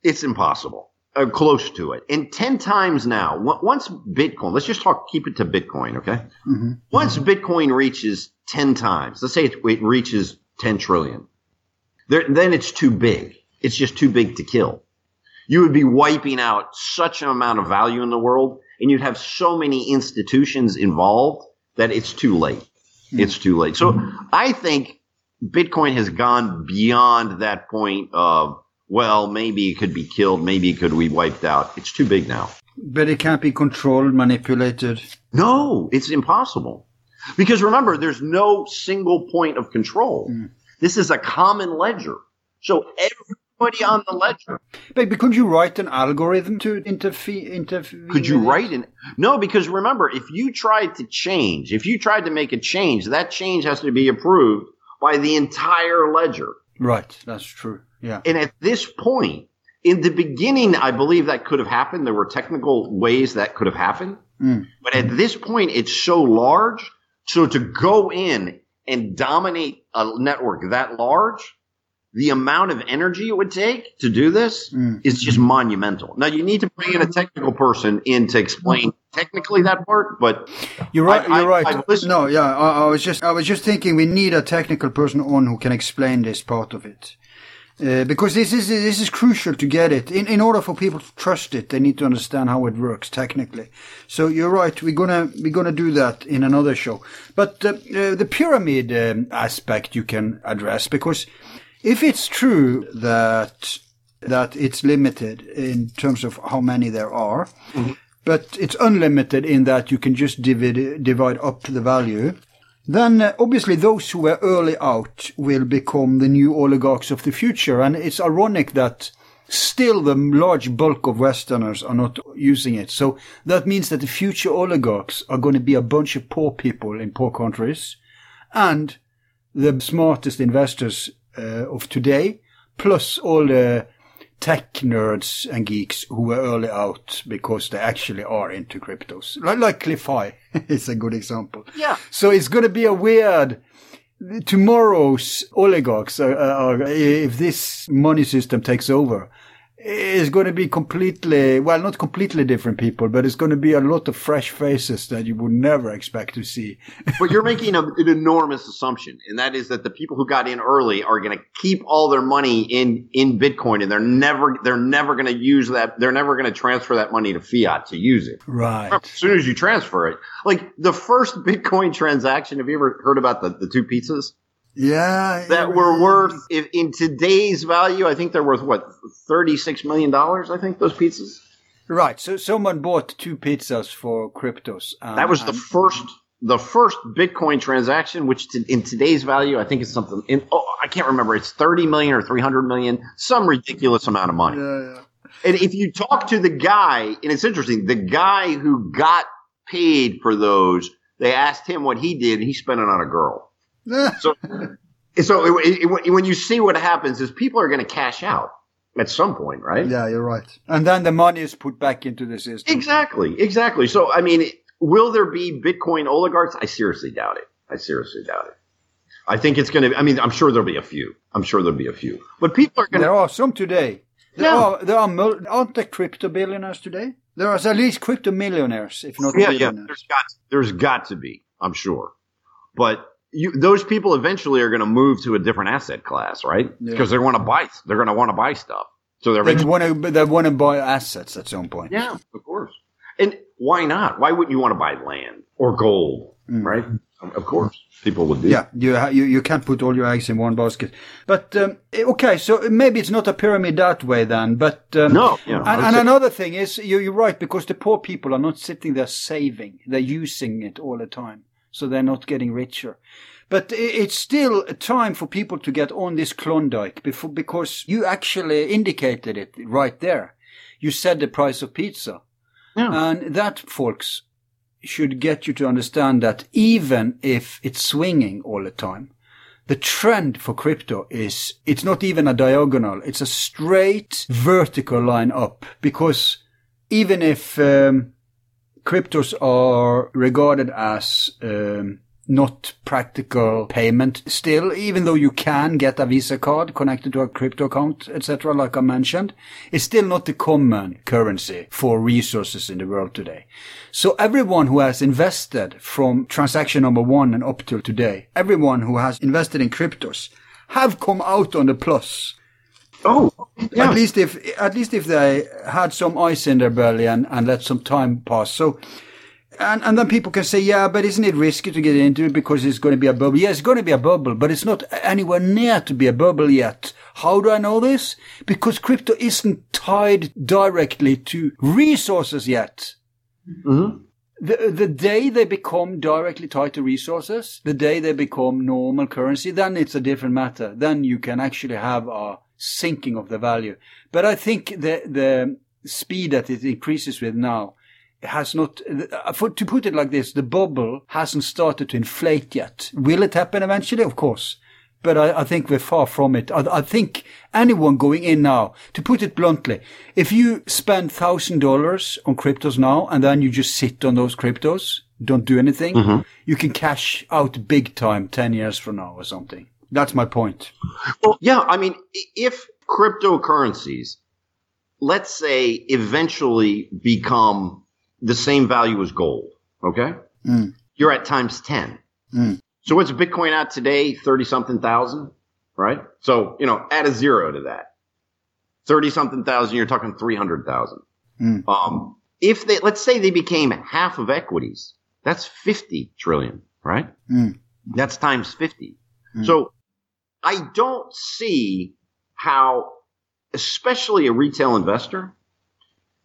impossible. Close to it. And 10 times now, once Bitcoin, let's just keep it to Bitcoin, okay? Mm-hmm. Once Bitcoin reaches 10 times, let's say it reaches 10 trillion, then it's too big. It's just too big to kill. You would be wiping out such an amount of value in the world, and you'd have so many institutions involved that it's too late. Mm-hmm. It's too late. So I think Bitcoin has gone beyond that point of, well, maybe it could be killed. Maybe it could be wiped out. It's too big now. But it can't be controlled, manipulated. No, it's impossible. Because remember, there's no single point of control. Mm. This is a common ledger. So everybody on the ledger. But could you write an algorithm to interfere? Could you write an? No, because remember, if you tried to make a change, that change has to be approved by the entire ledger. Right. That's true. Yeah. And at this point, in the beginning, I believe that could have happened. There were technical ways that could have happened. Mm. But at this point, it's so large. So to go in and dominate a network that large, the amount of energy it would take to do this is just monumental. Now, you need to bring in a technical person in to explain technically that part, but you're right. I was just thinking we need a technical person on who can explain this part of it. Because this is crucial to get it. In order for people to trust it, they need to understand how it works technically. So you're right. We're gonna do that in another show. But the pyramid aspect you can address, because if it's true that it's limited in terms of how many there are, but it's unlimited in that you can just divide up the value. Then obviously those who were early out will become the new oligarchs of the future. And it's ironic that still the large bulk of Westerners are not using it. So that means that the future oligarchs are going to be a bunch of poor people in poor countries, and the smartest investors of today, plus all the tech nerds and geeks who were early out because they actually are into cryptos. Like CliffHigh is a good example. Yeah. So it's going to be a weird... Tomorrow's oligarchs, if this money system takes over, is going to be completely, well, not completely different people, but it's going to be a lot of fresh faces that you would never expect to see. But you're making an enormous assumption, and that is that the people who got in early are going to keep all their money in Bitcoin, and they're never going to use that. They're never going to transfer that money to fiat to use it. Right. As soon as you transfer it, like the first Bitcoin transaction. Have you ever heard about the two pizzas? Yeah. That were worth, in today's value, I think they're worth, what, $36 million, I think, those pizzas? Right. So someone bought two pizzas for cryptos. That was the first Bitcoin transaction, which in today's value, I think it's something – oh, I can't remember. It's $30 million or $300 million, some ridiculous amount of money. Yeah, yeah. And if you talk to the guy – and it's interesting. The guy who got paid for those, they asked him what he did, and he spent it on a girl. So when you see what happens is people are going to cash out at some point, right? Yeah, you're right. And then the money is put back into the system. Exactly. So, I mean, will there be Bitcoin oligarchs? I seriously doubt it. I think it's going to – I mean, I'm sure there'll be a few. But people are going to – There are some today. Aren't there crypto billionaires today? There are at least crypto millionaires, if not millionaires. Yeah, there's got to be, I'm sure. But – those people eventually are going to move to a different asset class, right? Because yeah. They're going to want to buy stuff. So they want to buy assets at some point. Yeah, of course. And why not? Why wouldn't you want to buy land or gold, right? Of course, people would do. Yeah, you can't put all your eggs in one basket. But okay, so maybe it's not a pyramid that way then. But no. Yeah, and another thing is you're right, because the poor people are not sitting there saving; they're using it all the time. So they're not getting richer. But it's still time for people to get on this Klondike because you actually indicated it right there. You said the price of pizza. Yeah. And that, folks, should get you to understand that even if it's swinging all the time, the trend for crypto is it's not even a diagonal. It's a straight vertical line up, because even if... cryptos are regarded as not practical payment still, even though you can get a Visa card connected to a crypto account, etc., like I mentioned. It's still not the common currency for resources in the world today. So everyone who has invested from transaction number 1 and up till today, everyone who has invested in cryptos have come out on the plus. Oh, yeah. At least if they had some ice in their belly and let some time pass. So, and then people can say, yeah, but isn't it risky to get into it because it's going to be a bubble? Yeah, it's going to be a bubble, but it's not anywhere near to be a bubble yet. How do I know this? Because crypto isn't tied directly to resources yet. Mm-hmm. The day they become directly tied to resources, the day they become normal currency, then it's a different matter. Then you can actually have a sinking of the value. But I think the speed that it increases with now has not, to put it like this, the bubble hasn't started to inflate yet. Will it happen eventually? Of course. But I think we're far from it. I think anyone going in now, to put it bluntly, if you spend $1,000 on cryptos now and then you just sit on those cryptos, don't do anything, you can cash out big time 10 years from now or something. That's my point. Well, yeah, I mean, if cryptocurrencies, let's say, eventually become the same value as gold, okay? Mm. You're at times 10. Mm. So what's Bitcoin at today? 30-something thousand, right? So, add a zero to that. 30-something thousand, you're talking 300,000. Mm. If they, let's say they became half of equities, that's 50 trillion, right? Mm. That's times 50. Mm. So I don't see how, especially a retail investor.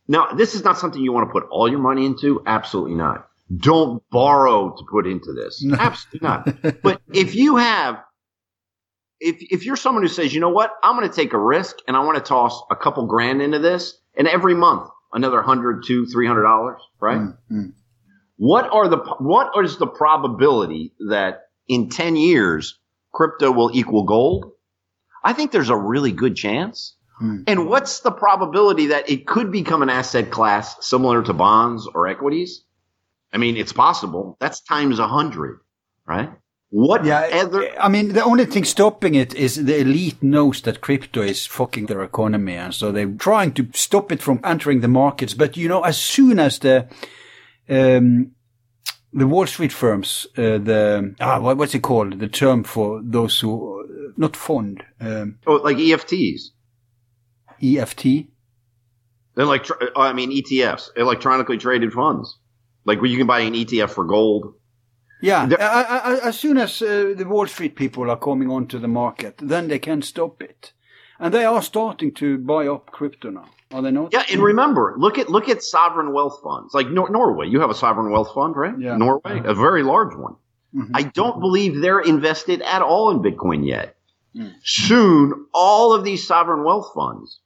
Now, this is not something you want to put all your money into. Absolutely not. don't borrow to put into this. No. Absolutely not. But if you have, if you're someone who says, you know what, I'm going to take a risk and I want to toss a couple grand into this, and every month another $100, $200, $300, right? Mm-hmm. What is the probability that in 10 years crypto will equal gold? I think there's a really good chance. Mm-hmm. And what's the probability that it could become an asset class similar to bonds or equities? I mean, it's possible. That's times 100, right? I mean, the only thing stopping it is the elite knows that crypto is fucking their economy. And so they're trying to stop it from entering the markets. But, you know, as soon as the Wall Street firms, what's it called? The term for those who, not fund. Like EFTs. EFT? They're like, ETFs, electronically traded funds. Like where you can buy an ETF for gold. Yeah, as soon as the Wall Street people are coming onto the market, then they can stop it, and they are starting to buy up crypto now. Are they not? Yeah, and remember, look at sovereign wealth funds like Norway. You have a sovereign wealth fund, right? Yeah. Norway, a very large one. Mm-hmm. I don't believe they're invested at all in Bitcoin yet. Mm. Soon, all of these sovereign wealth funds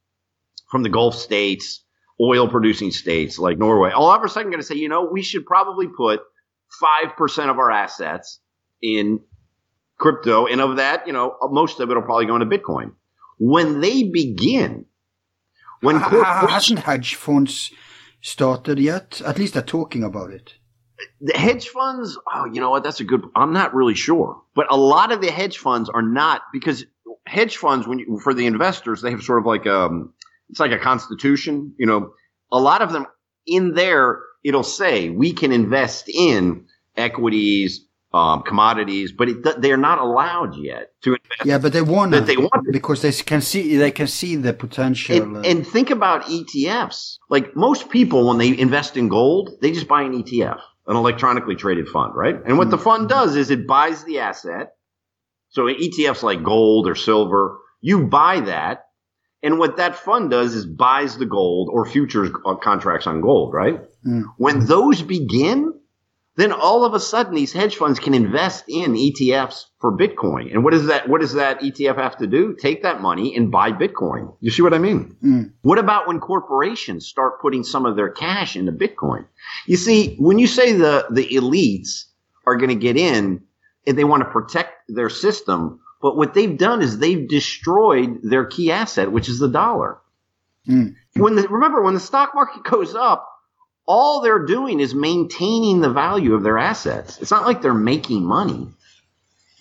from the Gulf states, oil-producing states like Norway, all of a sudden going to say, you know, we should probably put 5% of our assets in crypto. And of that, you know, most of it will probably go into Bitcoin. When they begin, hasn't hedge funds started yet? At least they're talking about it. The hedge funds, I'm not really sure. But a lot of the hedge funds are not, because hedge funds, for the investors, they have sort of like, it's like a constitution, you know, a lot of them in there. It'll say we can invest in equities, commodities, but they're not allowed yet to invest. Yeah, but they want because they can see the potential. And think about ETFs. Like most people, when they invest in gold, they just buy an ETF, an electronically traded fund, right? And what the fund does is it buys the asset. So ETFs like gold or silver, you buy that, and what that fund does is buys the gold or futures contracts on gold, right? When those begin, then all of a sudden these hedge funds can invest in ETFs for Bitcoin. And what does that ETF have to do? Take that money and buy Bitcoin. You see what I mean? Mm. What about when corporations start putting some of their cash into Bitcoin? You see, when you say the elites are going to get in and they want to protect their system, but what they've done is they've destroyed their key asset, which is the dollar. Mm. Remember, when the stock market goes up, all they're doing is maintaining the value of their assets. It's not like they're making money.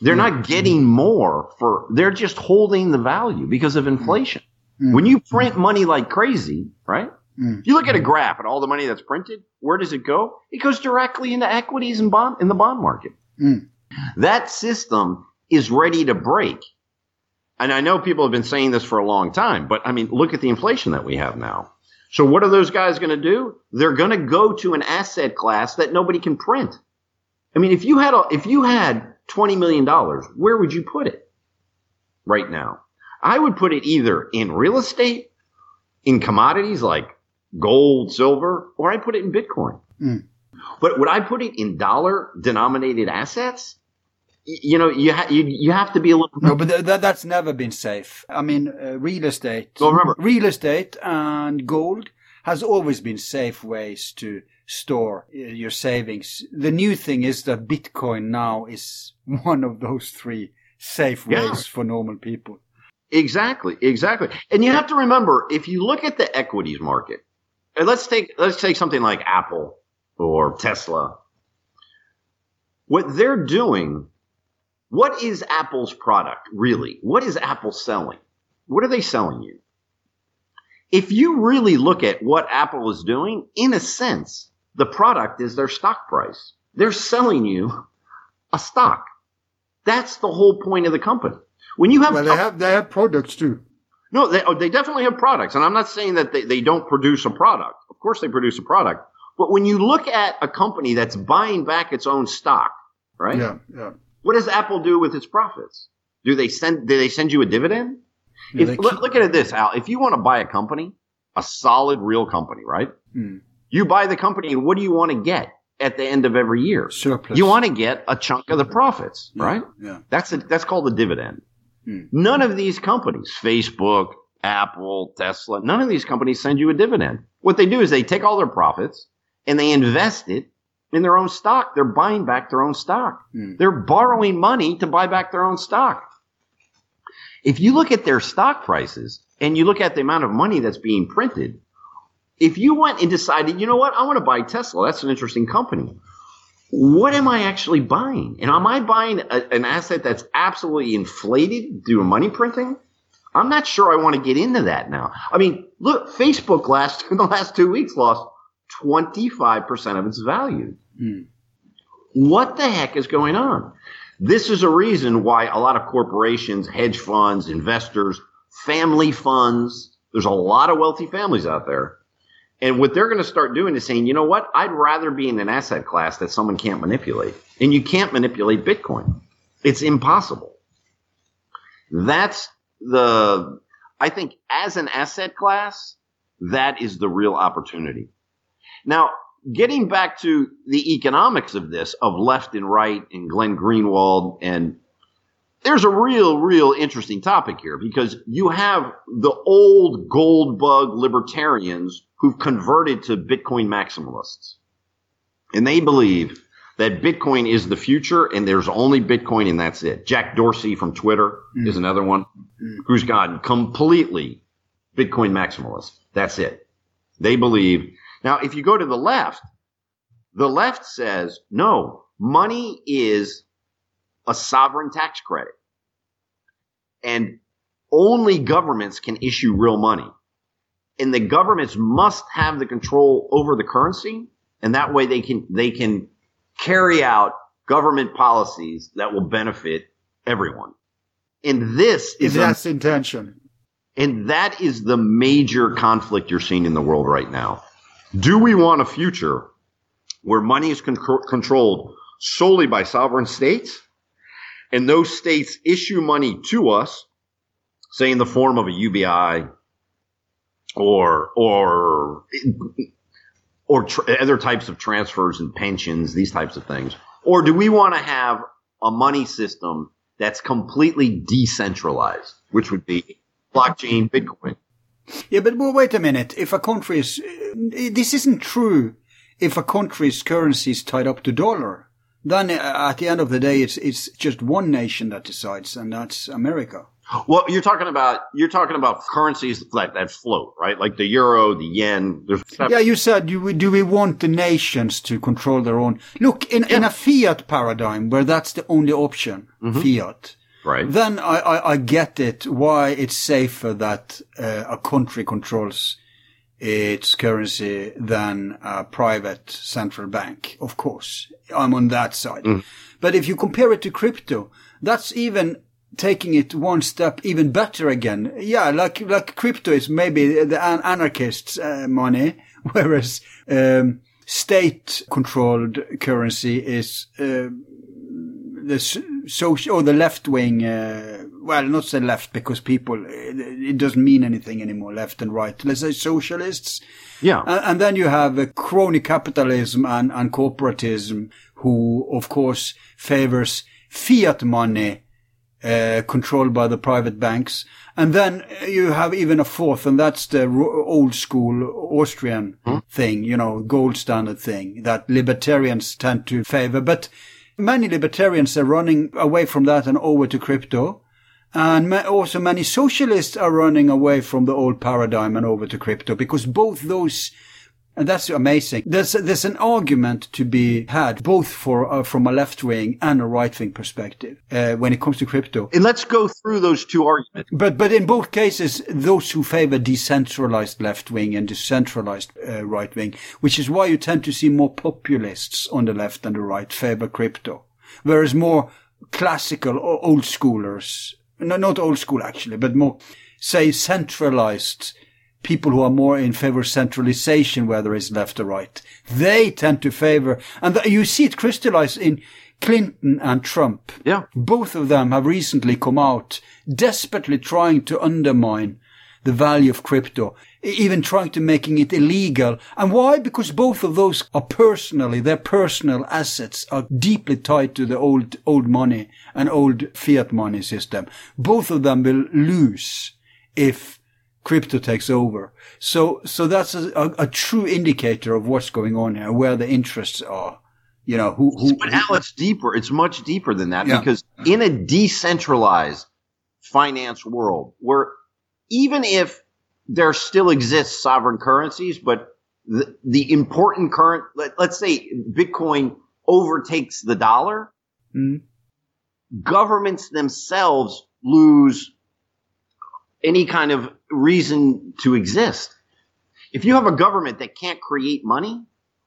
They're not getting more they're just holding the value because of inflation. Mm. When you print money like crazy, right? Mm. You look at a graph and all the money that's printed, where does it go? It goes directly into equities and in the bond market. Mm. That system is ready to break. And I know people have been saying this for a long time, but I mean, look at the inflation that we have now. So what are those guys going to do? They're going to go to an asset class that nobody can print. I mean, if you had $20 million, where would you put it right now? I would put it either in real estate, in commodities like gold, silver, or I put it in Bitcoin. Mm. But would I put it in dollar-denominated assets? You know, you have to be a little... No, but that's never been safe. I mean, real estate... Well, remember... Real estate and gold has always been safe ways to store your savings. The new thing is that Bitcoin now is one of those three safe ways for normal people. Exactly. And you have to remember, if you look at the equities market, and let's take something like Apple or Tesla, what they're doing... What is Apple's product, really? What is Apple selling? What are they selling you? If you really look at what Apple is doing, in a sense, the product is their stock price. They're selling you a stock. That's the whole point of the company. When you have, they have products too. No, they definitely have products. And I'm not saying that they don't produce a product. Of course they produce a product. But when you look at a company that's buying back its own stock, right? Yeah. What does Apple do with its profits? Do they send you a dividend? Look at it this, Al. If you want to buy a company, a solid, real company, right? Mm. You buy the company, and what do you want to get? at the end of every year. Surplus. You want to get a chunk of the profits, right? Yeah. That's called a dividend. Hmm. None of these companies, Facebook, Apple, Tesla, none of these companies send you a dividend. What they do is they take all their profits and they invest it in their own stock. They're buying back their own stock. Hmm. They're borrowing money to buy back their own stock. If you look at their stock prices and you look at the amount of money that's being printed, if you went and decided, you know what, I want to buy Tesla. That's an interesting company. What am I actually buying? And am I buying an asset that's absolutely inflated due to money printing? I'm not sure I want to get into that now. I mean, look, Facebook in the last 2 weeks lost 25% of its value. Mm. What the heck is going on? This is a reason why a lot of corporations, hedge funds, investors, family funds, there's a lot of wealthy families out there. And what they're going to start doing is saying, you know what? I'd rather be in an asset class that someone can't manipulate. And you can't manipulate Bitcoin. It's impossible. I think as an asset class, that is the real opportunity. Now, getting back to the economics of this, of left and right and Glenn Greenwald, and there's a real interesting topic here, because you have the old gold bug libertarians who've converted to Bitcoin maximalists. And they believe that Bitcoin is the future and there's only Bitcoin and that's it. Jack Dorsey from Twitter is another one who's gotten completely Bitcoin maximalist. That's it. They believe. Now, if you go to the left says, no, money is a sovereign tax credit. And only governments can issue real money. And the governments must have the control over the currency. And that way they can carry out government policies that will benefit everyone. And this is that's intention. And that is the major conflict you're seeing in the world right now. Do we want a future where money is controlled solely by sovereign states? And those states issue money to us, say in the form of a UBI or other types of transfers and pensions, these types of things. Or do we want to have a money system that's completely decentralized, which would be blockchain, Bitcoin? Yeah, but well, wait a minute. If a country is this isn't true. If a country's currency is tied up to dollar, then at the end of the day, it's just one nation that decides, and that's America. Well, you're talking about currencies that float, right? Like the euro, the yen. Yeah, you said, do we want the nations to control their own? Look, in a fiat paradigm where that's the only option, fiat, right? Then I get it why it's safer that a country controls its currency than a private central bank. Of course, I'm on that side. Mm. But if you compare it to crypto, that's even taking it one step even better again. Yeah, like crypto is maybe the anarchists' money, whereas state-controlled currency is the left-wing. Well, not say left, because people, it doesn't mean anything anymore, left and right. Let's say socialists. Yeah. And then you have crony capitalism and corporatism, who, of course, favors fiat money controlled by the private banks. And then you have even a fourth, and that's the old school Austrian thing, you know, gold standard thing that libertarians tend to favor. But many libertarians are running away from that and over to crypto. And also many socialists are running away from the old paradigm and over to crypto, because both those, and that's amazing. There's an argument to be had both for from a left wing and a right wing perspective when it comes to crypto. And let's go through those two arguments. But in both cases, those who favor decentralized left wing and decentralized right wing, which is why you tend to see more populists on the left and the right favor crypto, whereas more classical or old schoolers. No, not old school, actually, but more, say, centralized people who are more in favor of centralization, whether it's left or right. They tend to favor, and you see it crystallized in Clinton and Trump. Yeah. Both of them have recently come out desperately trying to undermine the value of crypto, even trying to making it illegal. And why? Because both of those are personally, their personal assets are deeply tied to the old money and old fiat money system. Both of them will lose if crypto takes over. So that's a true indicator of what's going on here, where the interests are. You know, but now it's deeper. It's much deeper than that, yeah. Because in a decentralized finance world where even if there still exists sovereign currencies, but the important current, let's say Bitcoin overtakes the dollar, governments themselves lose any kind of reason to exist. If you have a government that can't create money,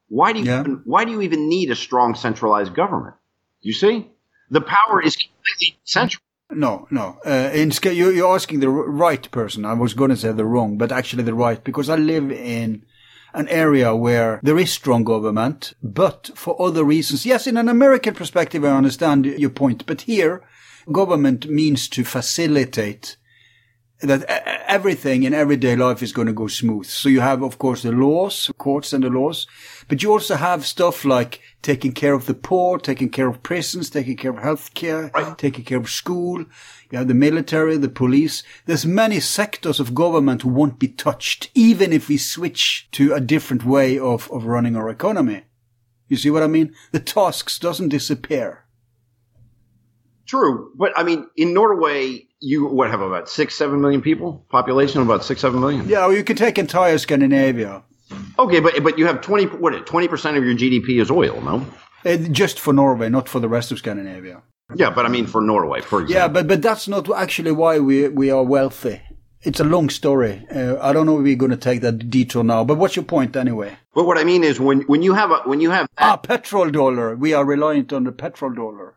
why do you even need a strong centralized government? You see, the power is completely central. No. You're asking the right person. I was going to say the wrong, but actually the right, because I live in an area where there is strong government, but for other reasons. Yes, in an American perspective, I understand your point. But here, government means to facilitate that everything in everyday life is going to go smooth. So you have, of course, the laws, courts and the laws, but you also have stuff like taking care of the poor, taking care of prisons, taking care of healthcare, taking care of school. You have the military, the police. There's many sectors of government who won't be touched, even if we switch to a different way of running our economy. You see what I mean? The tasks doesn't disappear. True. But I mean, in Norway, you have about 6-7 million people? Population of about 6-7 million? Yeah, well, you can take entire Scandinavia. Okay, but you have 20% of your GDP is oil, no? Just for Norway, not for the rest of Scandinavia. Yeah, but I mean for Norway, for example. Yeah, but that's not actually why we are wealthy. It's a long story. I don't know if we're going to take that detour now, but what's your point anyway? But what I mean is when you have petrol dollar, we are reliant on the petrol dollar.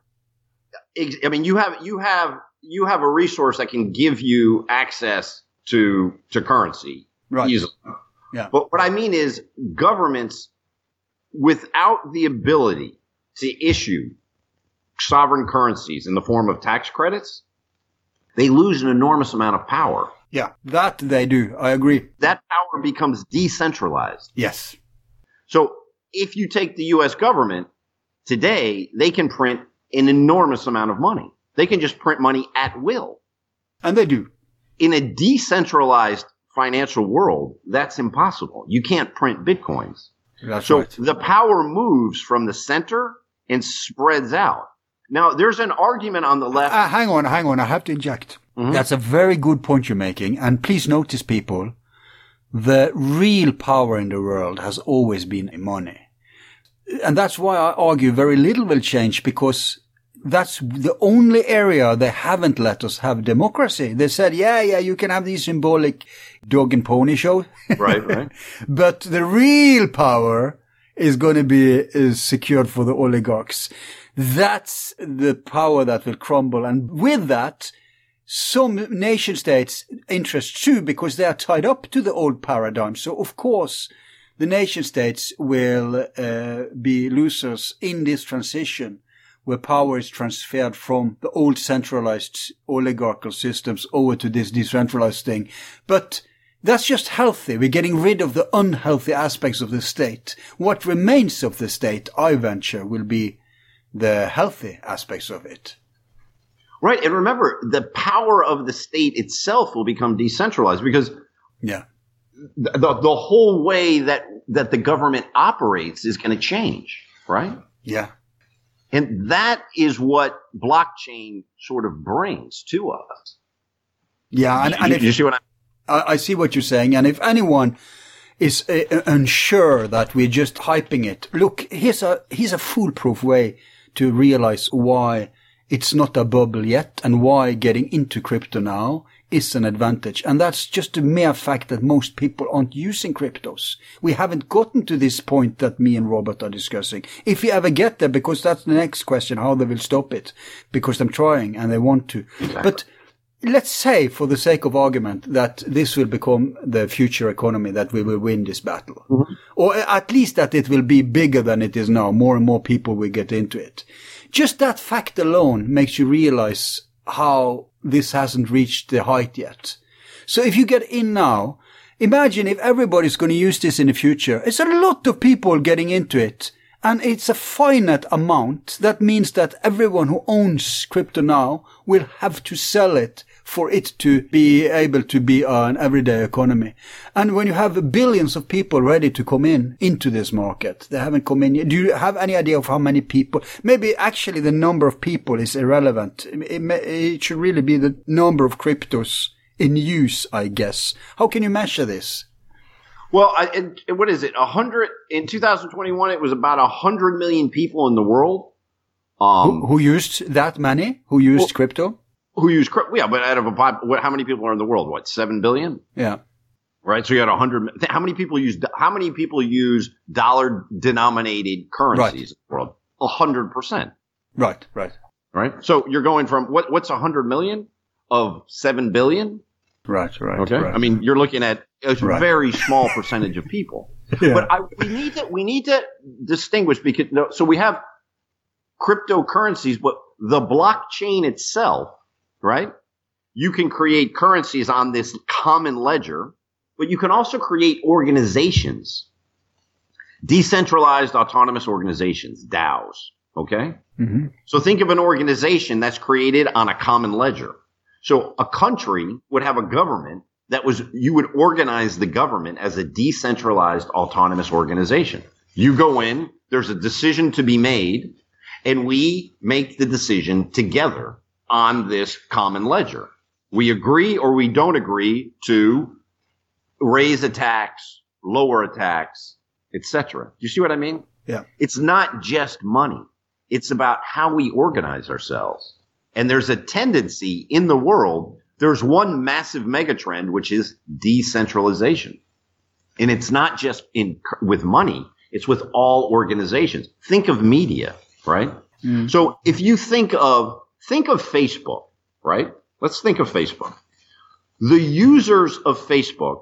I mean, you have a resource that can give you access to currency easily. Yeah. But what I mean is governments, without the ability to issue sovereign currencies in the form of tax credits, they lose an enormous amount of power. Yeah, that they do. I agree. That power becomes decentralized. Yes. So if you take the U.S. government today, they can print an enormous amount of money. They can just print money at will. And they do. In a decentralized financial world, that's impossible. You can't print bitcoins. That's so right. The power moves from the center and spreads out. Now, there's an argument on the left. Hang on. I have to inject. Mm-hmm. That's a very good point you're making. And please notice, people, the real power in the world has always been in money. And that's why I argue very little will change, because that's the only area they haven't let us have democracy. They said, yeah, you can have these symbolic dog and pony show. Right. But the real power is going to be secured for the oligarchs. That's the power that will crumble. And with that, some nation states' interests too, because they are tied up to the old paradigm. So, of course, the nation states will be losers in this transition where power is transferred from the old centralized oligarchical systems over to this decentralized thing. But that's just healthy. We're getting rid of the unhealthy aspects of the state. What remains of the state, I venture, will be the healthy aspects of it. Right. And remember, the power of the state itself will become decentralized because the whole way that the government operates is going to change, right? Yeah. And that is what blockchain sort of brings to us. Yeah. And you see what I see what you're saying. And if anyone is unsure that we're just hyping it, look, here's a foolproof way to realize why it's not a bubble yet and why getting into crypto now is an advantage. And that's just the mere fact that most people aren't using cryptos. We haven't gotten to this point that me and Robert are discussing. If we ever get there, because that's the next question, how they will stop it, because they're trying and they want to. Exactly. But let's say, for the sake of argument, that this will become the future economy, that we will win this battle. Mm-hmm. Or at least that it will be bigger than it is now. More and more people will get into it. Just that fact alone makes you realize how this hasn't reached the height yet. So if you get in now, imagine if everybody's going to use this in the future. It's a lot of people getting into it. And it's a finite amount. That means that everyone who owns crypto now will have to sell it for it to be able to be an everyday economy. And when you have billions of people ready to come in into this market, they haven't come in yet. Do you have any idea of how many people? Maybe actually the number of people is irrelevant. It should really be the number of cryptos in use, I guess. How can you measure this? Well, and what is it? 100 in 2021, it was about 100 million people in the world. Who used that money? Who used crypto? Who used crypto? Yeah, but out of how many people are in the world? What, 7 billion? Yeah, right. So you had 100. How many people use dollar-denominated currencies in the world? 100%. Right. So you're going from what's 100 million? Of 7 billion? Right. Okay. Right. I mean, you're looking at a very small percentage of people. Yeah. But we need to distinguish, because so we have cryptocurrencies, but the blockchain itself, right? You can create currencies on this common ledger, but you can also create organizations. Decentralized autonomous organizations, DAOs, okay? Mm-hmm. So think of an organization that's created on a common ledger. So a country would have a government you would organize the government as a decentralized autonomous organization. You go in, there's a decision to be made, and we make the decision together on this common ledger. We agree or we don't agree to raise a tax, lower a tax, etc. Do you see what I mean? Yeah. It's not just money. It's about how we organize ourselves. And there's a tendency in the world, there's one massive megatrend, which is decentralization. And it's not just with money, it's with all organizations. Think of media, right? Mm. So if you think of Facebook, right? Let's think of Facebook. The users of Facebook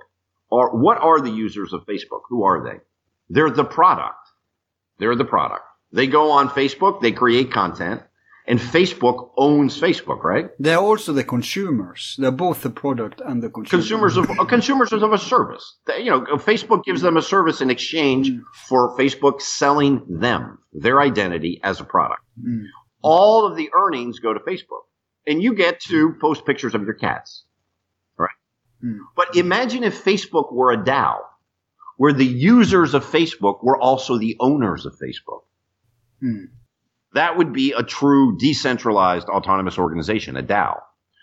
what are the users of Facebook? Who are they? They're the product. They go on Facebook, they create content. And Facebook owns Facebook, right? They're also the consumers. They're both the product and the consumer. Consumers of a service. Facebook gives them a service in exchange for Facebook selling them, their identity as a product. Mm. All of the earnings go to Facebook. And you get to post pictures of your cats, right? Mm. But imagine if Facebook were a DAO, where the users of Facebook were also the owners of Facebook. Mm. That would be a true decentralized autonomous organization, a DAO.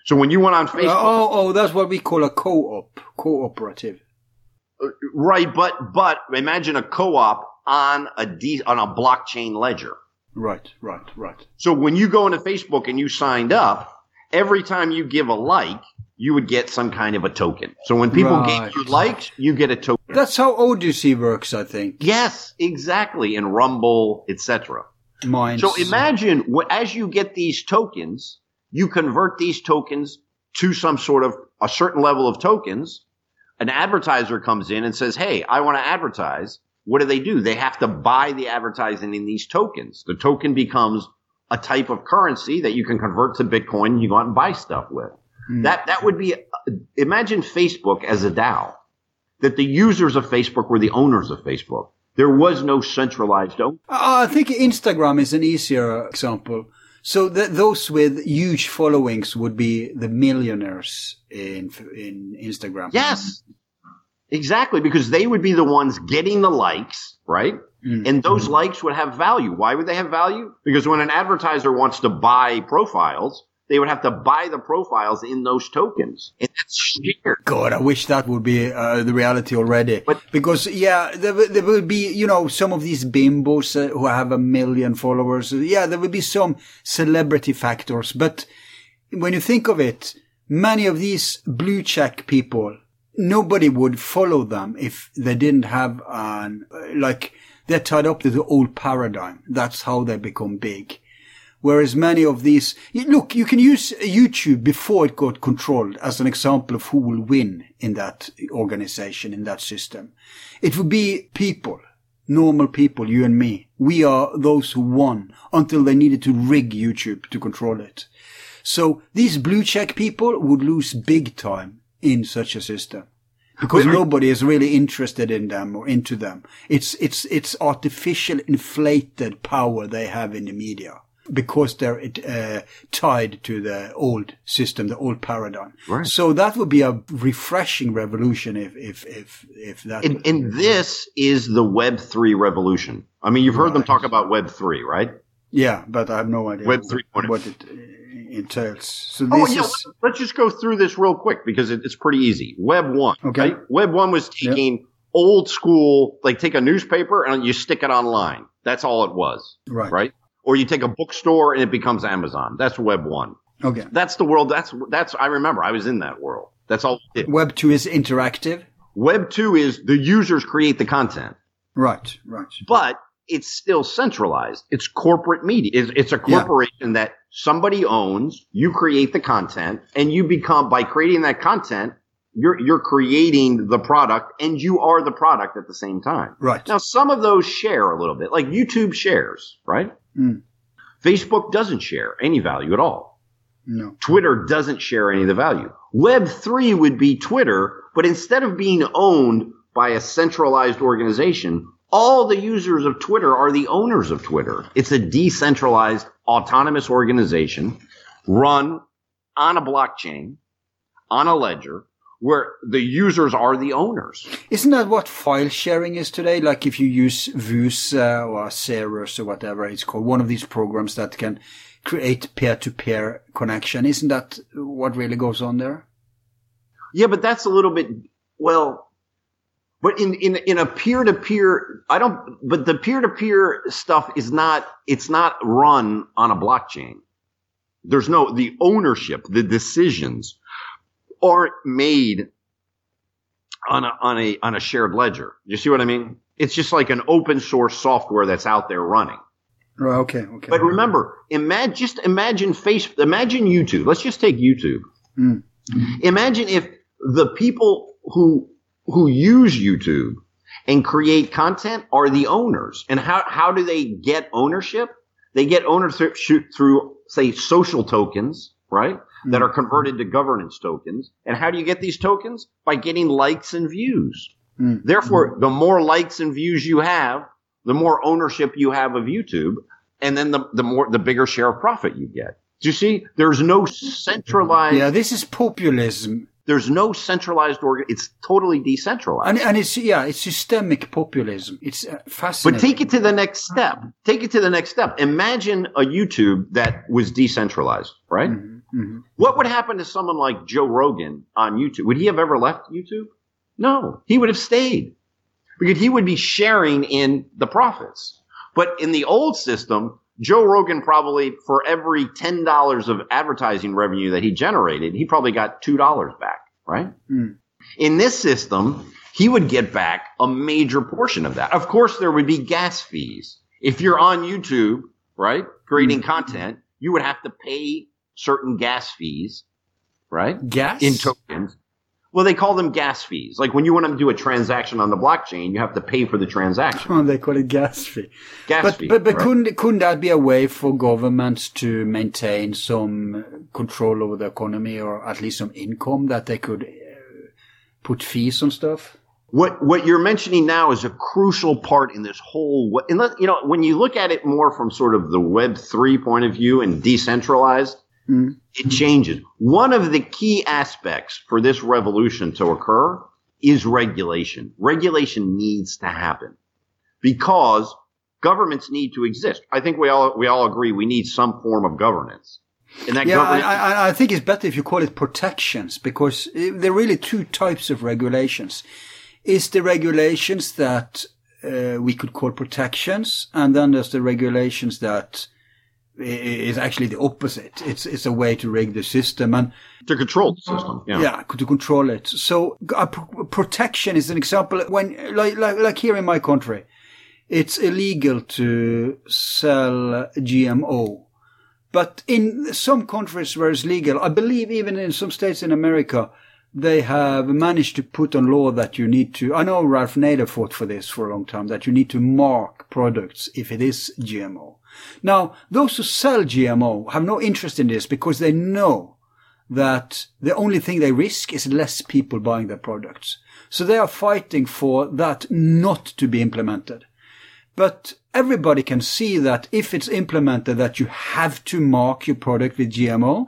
So when you went on Facebook... that's what we call a cooperative. Right, but imagine a co-op on a blockchain ledger. Right. So when you go into Facebook and you signed up, every time you give a like, you would get some kind of a token. So when people gave you likes, you get a token. That's how Odyssey works, I think. Yes, exactly. And Rumble, etc. So imagine as you get these tokens, you convert these tokens to some sort of a certain level of tokens. An advertiser comes in and says, hey, I want to advertise. What do? They have to buy the advertising in these tokens. The token becomes a type of currency that you can convert to Bitcoin and you go out and buy stuff with. Mm. That would be – imagine Facebook as a DAO, that the users of Facebook were the owners of Facebook. There was no centralized own. I think Instagram is an easier example. So those with huge followings would be the millionaires in Instagram. Yes, exactly, because they would be the ones getting the likes, right? Mm. And those likes would have value. Why would they have value? Because when an advertiser wants to buy profiles, they would have to buy the profiles in those tokens. And that's weird. God, I wish that would be the reality already. Because, there will be, some of these bimbos who have 1 million followers. Yeah, there will be some celebrity factors. But when you think of it, many of these blue check people, nobody would follow them if they didn't have they're tied up to the old paradigm. That's how they become big. Whereas many of these, you can use YouTube before it got controlled as an example of who will win in that organization, in that system. It would be people, normal people, you and me. We are those who won until they needed to rig YouTube to control it. So these blue check people would lose big time in such a system, because nobody is really interested in them or into them. It's artificial inflated power they have in the media, because they're tied to the old system, the old paradigm. Right. So that would be a refreshing revolution if that. And this is the Web3 revolution. I mean, you've heard them talk about Web3, right? Yeah, but I have no idea what it entails. So let's just go through this real quick, because it's pretty easy. Web 1. Okay. Right? Web 1 was taking old school, like take a newspaper and you stick it online. That's all it was. Right? Or you take a bookstore and it becomes Amazon. That's Web 1. Okay. That's the world. That's I remember. I was in that world. That's all it did. Web 2 is interactive. Web 2 is the users create the content. Right. But it's still centralized. It's corporate media. It's a corporation that somebody owns. You create the content, and you become, by creating that content, you're creating the product, and you are the product at the same time. Right. Now, some of those share a little bit, like YouTube shares, right? Mm. Facebook doesn't share any value at all. No. Twitter doesn't share any of the value. Web3 would be Twitter, but instead of being owned by a centralized organization, all the users of Twitter are the owners of Twitter. It's a decentralized, autonomous organization run on a blockchain, on a ledger, where the users are the owners. Isn't that what file sharing is today? Like if you use Visa or Ceros or whatever it's called, one of these programs that can create peer-to-peer connection. Isn't that what really goes on there? Yeah, but that's a little bit – well – but in a peer-to-peer, but the peer-to-peer stuff it's not run on a blockchain. There's the ownership, the decisions aren't made on a shared ledger. You see what I mean? It's just like an open source software that's out there running. Right, okay. But remember, imagine YouTube. Let's just take YouTube. Mm. Imagine if the people who use YouTube and create content are the owners. And how do they get ownership? They get ownership through, say, social tokens, right? Mm-hmm. That are converted to governance tokens. And how do you get these tokens? By getting likes and views. Mm-hmm. Therefore, the more likes and views you have, the more ownership you have of YouTube. And then the bigger share of profit you get. Do you see? There's no centralized. Yeah, this is populism. There's no centralized organ. It's totally decentralized. And it's systemic populism. It's fascinating. But take it to the next step. Imagine a YouTube that was decentralized, right? Mm-hmm. Mm-hmm. What would happen to someone like Joe Rogan on YouTube? Would he have ever left YouTube? No, he would have stayed, because he would be sharing in the profits. But in the old system, Joe Rogan probably, for every $10 of advertising revenue that he generated, he probably got $2 back, right? Mm. In this system, he would get back a major portion of that. Of course, there would be gas fees. If you're on YouTube, right, creating content, you would have to pay certain gas fees, right? Gas? In tokens. Well, they call them gas fees. Like when you want to do a transaction on the blockchain, you have to pay for the transaction. Oh, they call it gas fee. But right? couldn't that be a way for governments to maintain some control over the economy, or at least some income, that they could put fees on stuff? What you're mentioning now is a crucial part in this whole. When you look at it more from sort of the Web3 point of view and decentralized. Mm. It changes. One of the key aspects for this revolution to occur is regulation. Regulation needs to happen because governments need to exist. I think we all agree we need some form of governance. And that I think it's better if you call it protections, because there are really two types of regulations. It's the regulations that we could call protections, and then there's the regulations that is actually the opposite. It's a way to rig the system and to control the system. Yeah, to control it. So protection is an example when, like here in my country, it's illegal to sell GMO, but in some countries where it's legal, I believe even in some states in America, they have managed to put on law that you need to. I know Ralph Nader fought for this for a long time, that you need to mark products if it is GMO. Now, those who sell GMO have no interest in this, because they know that the only thing they risk is less people buying their products. So they are fighting for that not to be implemented. But everybody can see that if it's implemented that you have to mark your product with GMO,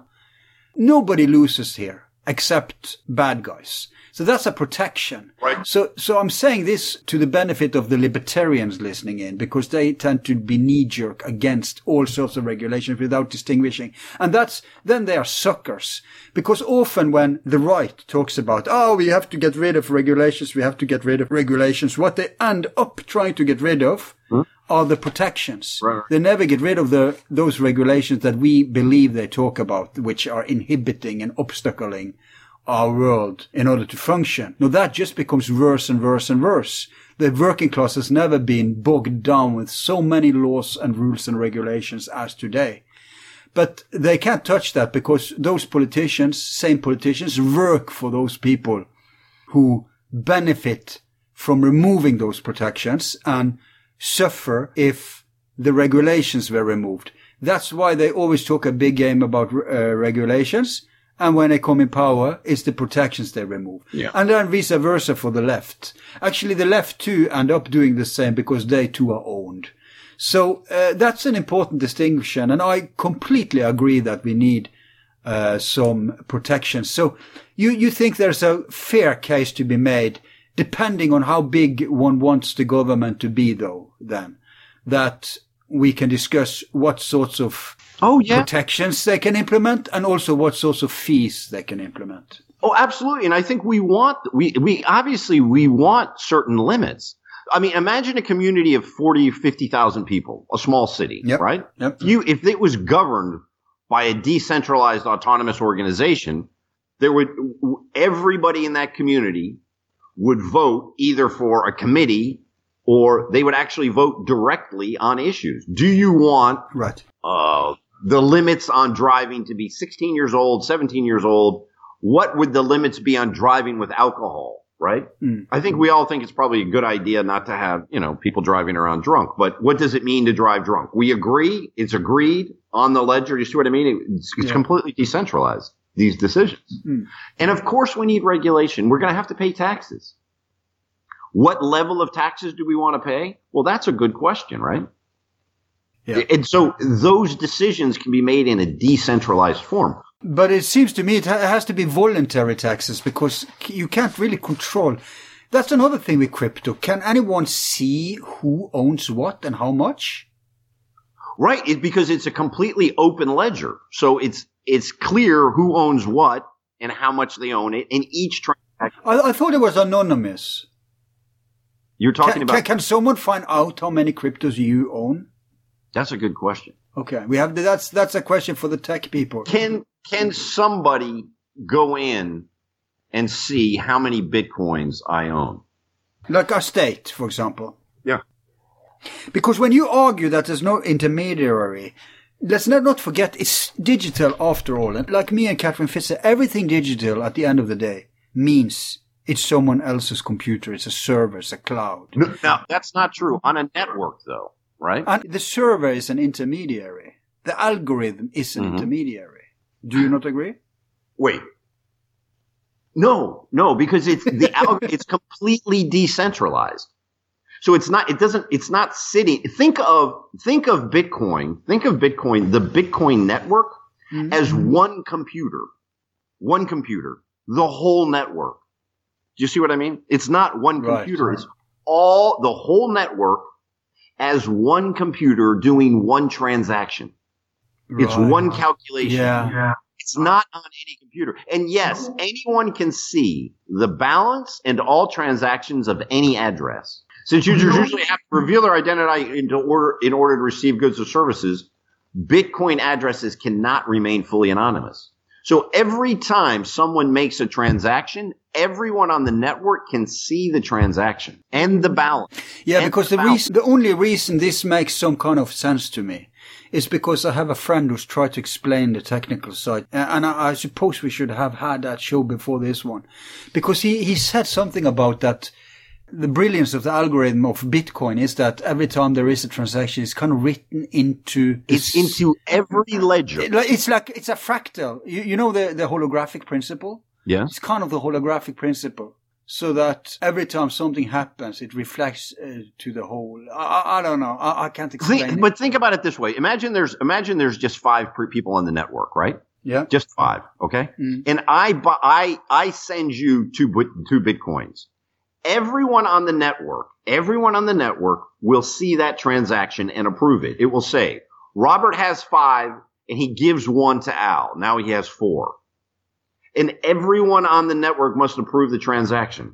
nobody loses here except bad guys. So that's a protection. Right. So I'm saying this to the benefit of the libertarians listening in, because they tend to be knee-jerk against all sorts of regulations without distinguishing. And then they are suckers. Because often when the right talks about, we have to get rid of regulations, what they end up trying to get rid of are the protections. Right. They never get rid of those regulations that we believe they talk about, which are inhibiting and obstacling our world in order to function. Now that just becomes worse and worse and worse. The working class has never been bogged down with so many laws and rules and regulations as today. But they can't touch that because those same politicians work for those people who benefit from removing those protections and suffer if the regulations were removed. That's why they always talk a big game about regulations. And when they come in power, it's the protections they remove. Yeah. And then vice versa for the left. Actually, the left too end up doing the same because they too are owned. So that's an important distinction. And I completely agree that we need some protections. So you think there's a fair case to be made, depending on how big one wants the government to be, though, then, that we can discuss what sorts of protections they can implement and also what sorts of fees they can implement. Oh, absolutely. And I think we want certain limits. I mean, imagine a community of 40, 50,000 people, a small city, right? Yep. If it was governed by a decentralized autonomous organization, everybody in that community would vote either for a committee or they would actually vote directly on issues. Do you want the limits on driving to be 16 years old, 17 years old? What would the limits be on driving with alcohol, right? Mm. I think we all think it's probably a good idea not to have, people driving around drunk. But what does it mean to drive drunk? We agree. It's agreed on the ledger. You see what I mean? It's completely decentralized, these decisions. Mm. And of course we need regulation. We're going to have to pay taxes. What level of taxes do we want to pay? Well, that's a good question, right? Yeah. And so those decisions can be made in a decentralized form. But it seems to me it has to be voluntary taxes because you can't really control. That's another thing with crypto. Can anyone see who owns what and how much? Right, because it's a completely open ledger. So it's clear who owns what and how much they own it in each transaction. I thought it was anonymous. You're talking about... Can someone find out how many cryptos you own? That's a good question. Okay. That's a question for the tech people. Can somebody go in and see how many Bitcoins I own? Like a state, for example. Yeah. Because when you argue that there's no intermediary... Let's not forget, it's digital after all. And like me and Catherine Fisher, everything digital at the end of the day means it's someone else's computer. It's a server, it's a cloud. No, that's not true. On a network, though, right? And the server is an intermediary. The algorithm is an intermediary. Do you not agree? Wait. No, because it's completely decentralized. So it's not sitting. Think of Bitcoin. Think of Bitcoin, the Bitcoin network, as one computer, the whole network. Do you see what I mean? It's not one computer. Right. It's the whole network as one computer doing one transaction. Right. It's one calculation. Yeah. It's not on any computer. And yes, anyone can see the balance and all transactions of any address. Since users usually have to reveal their identity in order to receive goods or services, Bitcoin addresses cannot remain fully anonymous. So every time someone makes a transaction, everyone on the network can see the transaction and the balance. Yeah, because the only reason this makes some kind of sense to me is because I have a friend who's tried to explain the technical side. And I suppose we should have had that show before this one. Because he said something about that. The brilliance of the algorithm of Bitcoin is that every time there is a transaction, it's kind of written into... It's into every ledger. It's like, it's a fractal. You know the holographic principle? Yeah. It's kind of the holographic principle. So that every time something happens, it reflects to the whole. I don't know. I can't explain it. But think about it this way. Imagine there's just five people on the network, right? Yeah. Just five. Okay. Mm. And I send you two Bitcoins. Everyone on the network will see that transaction and approve it. It will say, Robert has five and he gives one to Al. Now he has four. And everyone on the network must approve the transaction.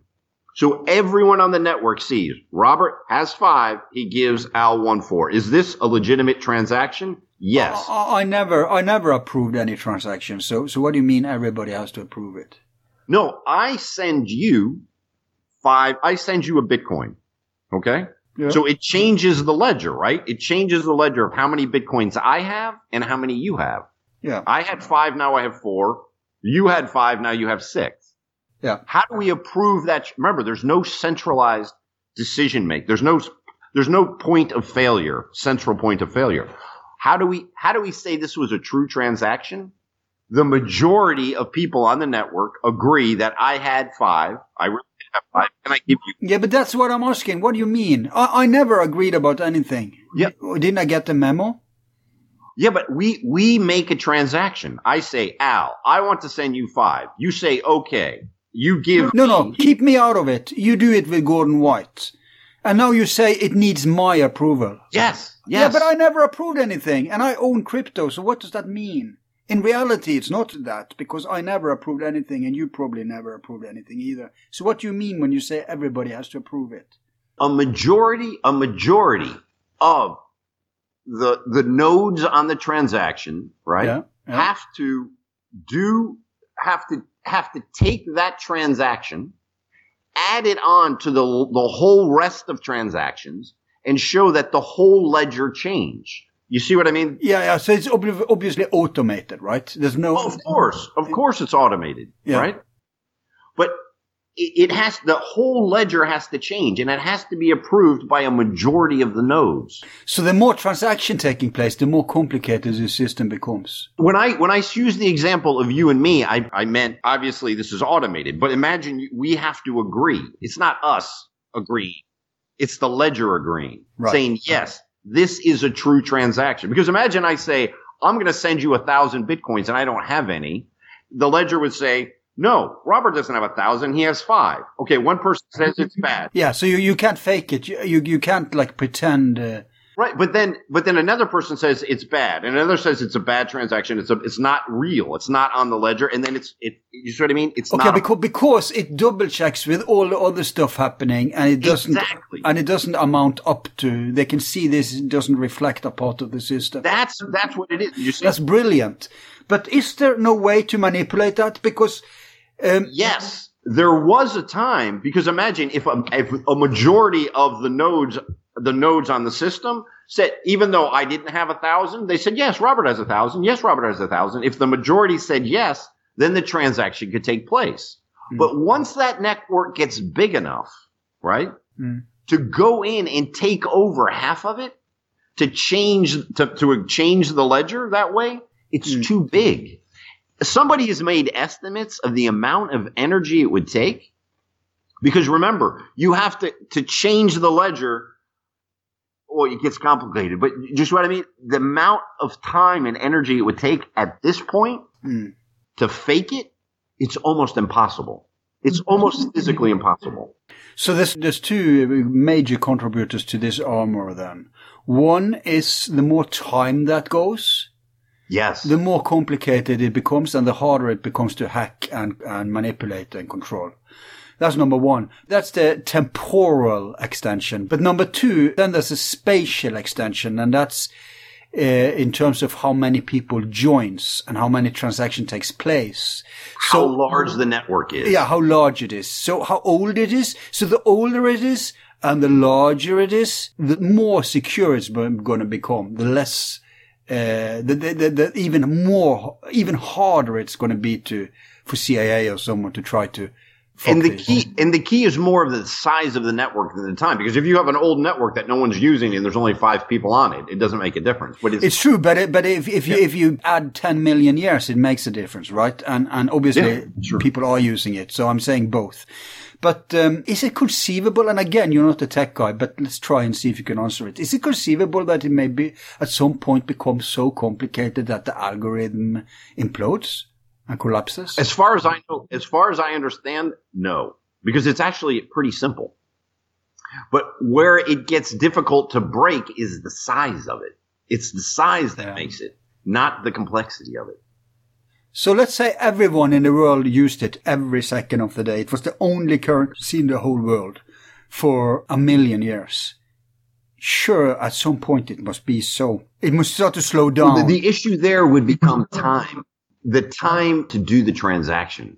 So everyone on the network sees Robert has five. He gives Al 1 4. Is this a legitimate transaction? Yes. I never approved any transaction. So what do you mean everybody has to approve it? No, I send you five. I send you a Bitcoin. Okay. Yeah. So it changes the ledger, right? It changes the ledger of how many Bitcoins I have and how many you have. Yeah. I had five. Now I have four. You had five, now you have six. Yeah. How do we approve that? Remember, there's no centralized decision making. There's no point of failure, central point of failure. How do we say this was a true transaction? The majority of people on the network agree that I had five. I really did have five. Can I give you? Yeah, but that's what I'm asking. What do you mean? I never agreed about anything. Yeah. Didn't I get the memo? Yeah, but we make a transaction. I say, Al, I want to send you five. You say, okay. You give... No, keep me out of it. You do it with Gordon White. And now you say it needs my approval. Yes. Yeah, but I never approved anything. And I own crypto, so what does that mean? In reality, it's not that, because I never approved anything, and you probably never approved anything either. So what do you mean when you say everybody has to approve it? A majority of... The nodes on the transaction, right, yeah. have to take that transaction, add it on to the whole rest of transactions, and show that the whole ledger changed. You see what I mean? Yeah. So it's obviously automated, right? There's no. Oh, of course, it's automated, yeah. Right? But it has, the whole ledger has to change, and it has to be approved by a majority of the nodes. So the more transaction taking place, the more complicated the system becomes. When I use the example of you and me, I meant, obviously this is automated, but imagine we have to agree. It's not us agreeing. It's the ledger agreeing, right. Saying, yes, this is a true transaction. Because imagine I say, I'm going to send you 1,000 Bitcoins and I don't have any. The ledger would say, no, Robert doesn't have 1,000. He has five. Okay, one person says it's bad. Yeah, so you can't fake it. You can't like pretend. Right, but then another person says it's bad, and another says it's a bad transaction. It's not real. It's not on the ledger, and then it's you see what I mean? It's okay, not because it double checks with all the other stuff happening, and it doesn't exactly, and it doesn't amount up to. They can see this doesn't reflect a part of the system. That's what it is. You see? That's brilliant. But is there no way to manipulate that? Because yes, there was a time, because imagine if a majority of the nodes on the system said, even though I didn't have 1,000, they said, yes, Robert has 1,000. Yes, Robert has 1,000. If the majority said yes, then the transaction could take place. Mm. But once that network gets big enough, right, to go in and take over half of it, to change the ledger that way, it's too big. Somebody has made estimates of the amount of energy it would take, because remember, you have to change the ledger. Well, it gets complicated, but just what I mean, the amount of time and energy it would take at this point to fake it, it's almost impossible. It's almost physically impossible. So there's two major contributors to this armor then. One is the more time that goes. Yes. The more complicated it becomes and the harder it becomes to hack and manipulate and control. That's number one. That's the temporal extension. But number two, then there's a spatial extension, and that's in terms of how many people joins and how many transaction takes place. So, how large the network is. Yeah, how large it is. So how old it is. So the older it is and the larger it is, the more secure it's going to become, the less... the even harder it's going to be for CIA or someone to try to And the key is more of the size of the network than the time, because if you have an old network that no one's using and there's only 5 people on it, it doesn't make a difference. But it's true, but if you add 10 million years, it makes a difference, right? And obviously people are using it, so I'm saying both. But is it conceivable? And again, you're not a tech guy, but let's try and see if you can answer it. Is it conceivable that it may be at some point become so complicated that the algorithm implodes and collapses? As far as I know, as far as I understand, no, because it's actually pretty simple. But where it gets difficult to break is the size of it. It's the size that makes it, not the complexity of it. So let's say everyone in the world used it every second of the day. It was the only currency in the whole world for a million years. Sure, at some point it must be so. It must start to slow down. Well, the issue there would become time. The time to do the transaction.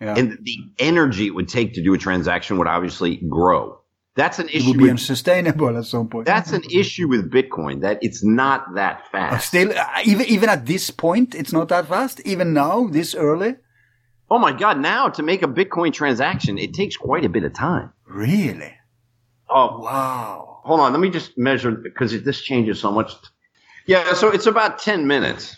Yeah. And the energy it would take to do a transaction would obviously grow. That's an issue. It would be unsustainable at some point. That's an issue with Bitcoin, that it's not that fast. Still, even at this point, it's not that fast? Even now, this early? Oh, my God. Now, to make a Bitcoin transaction, it takes quite a bit of time. Really? Oh, wow. Hold on. Let me just measure, because this changes so much. Yeah, so it's about 10 minutes.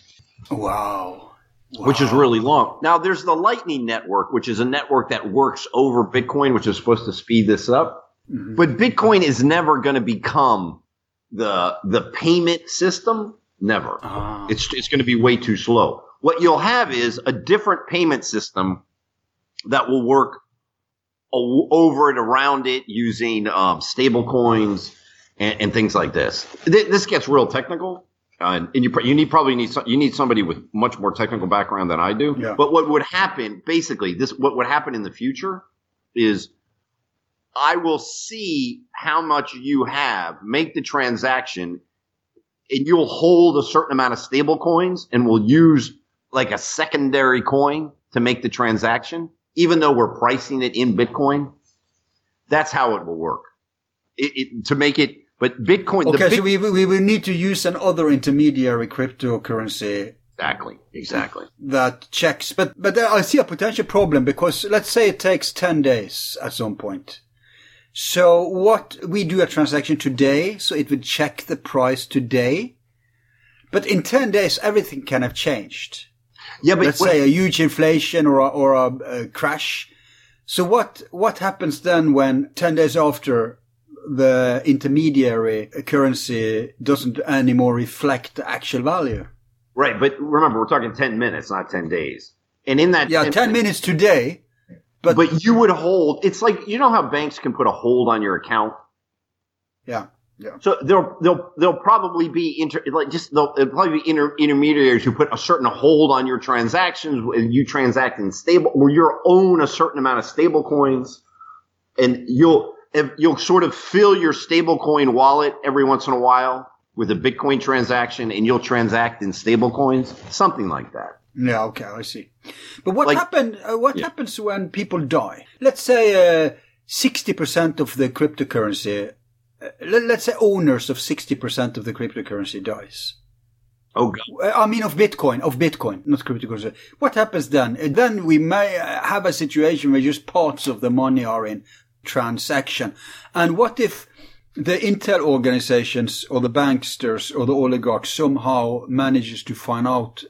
Wow. Which is really long. Now, there's the Lightning Network, which is a network that works over Bitcoin, which is supposed to speed this up. But Bitcoin is never going to become the payment system. Never. It's going to be way too slow. What you'll have is a different payment system that will work over and around it using stable coins and things like this. This gets real technical. And you need somebody with much more technical background than I do. Yeah. But what would happen basically what would happen in the future is I will see how much you have, make the transaction, and you'll hold a certain amount of stable coins and we'll use like a secondary coin to make the transaction, even though we're pricing it in Bitcoin. That's how it will work. But Bitcoin. Okay, so we will need to use another intermediary cryptocurrency. Exactly. That checks. But I see a potential problem, because let's say it takes 10 days at some point. So what we do a transaction today, so it would check the price today. But in 10 days, everything can have changed. Yeah, but let's say a huge inflation or a crash. So what happens then when 10 days after the intermediary currency doesn't anymore reflect the actual value? Right, but remember, we're talking 10 minutes, not 10 days. And in that... Yeah, 10 minutes today, But you would hold... It's like, you know how banks can put a hold on your account? Yeah. So they'll probably be... intermediaries who put a certain hold on your transactions, and you transact in stable... or you own a certain amount of stable coins, and you'll sort of fill your stablecoin wallet every once in a while with a Bitcoin transaction, and you'll transact in stablecoins, something like that. Yeah, okay, I see. But what happens when people die? Let's say 60% of the cryptocurrency, let's say owners of 60% of the cryptocurrency dies. Oh, God. I mean of Bitcoin, not cryptocurrency. What happens then? Then we may have a situation where just parts of the money are in transaction. And what if the intel organizations or the banksters or the oligarchs somehow manages to find out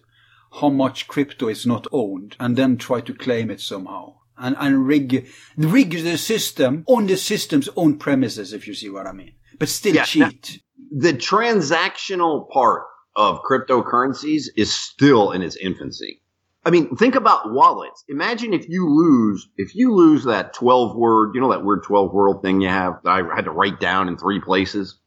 how much crypto is not owned and then try to claim it somehow and rig the system on the system's own premises, if you see what I mean, but still cheat? Now, the transactional part of cryptocurrencies is still in its infancy. I mean, think about wallets. Imagine if you lose that 12-word, you know, that weird 12-word thing you have that I had to write down in 3 places.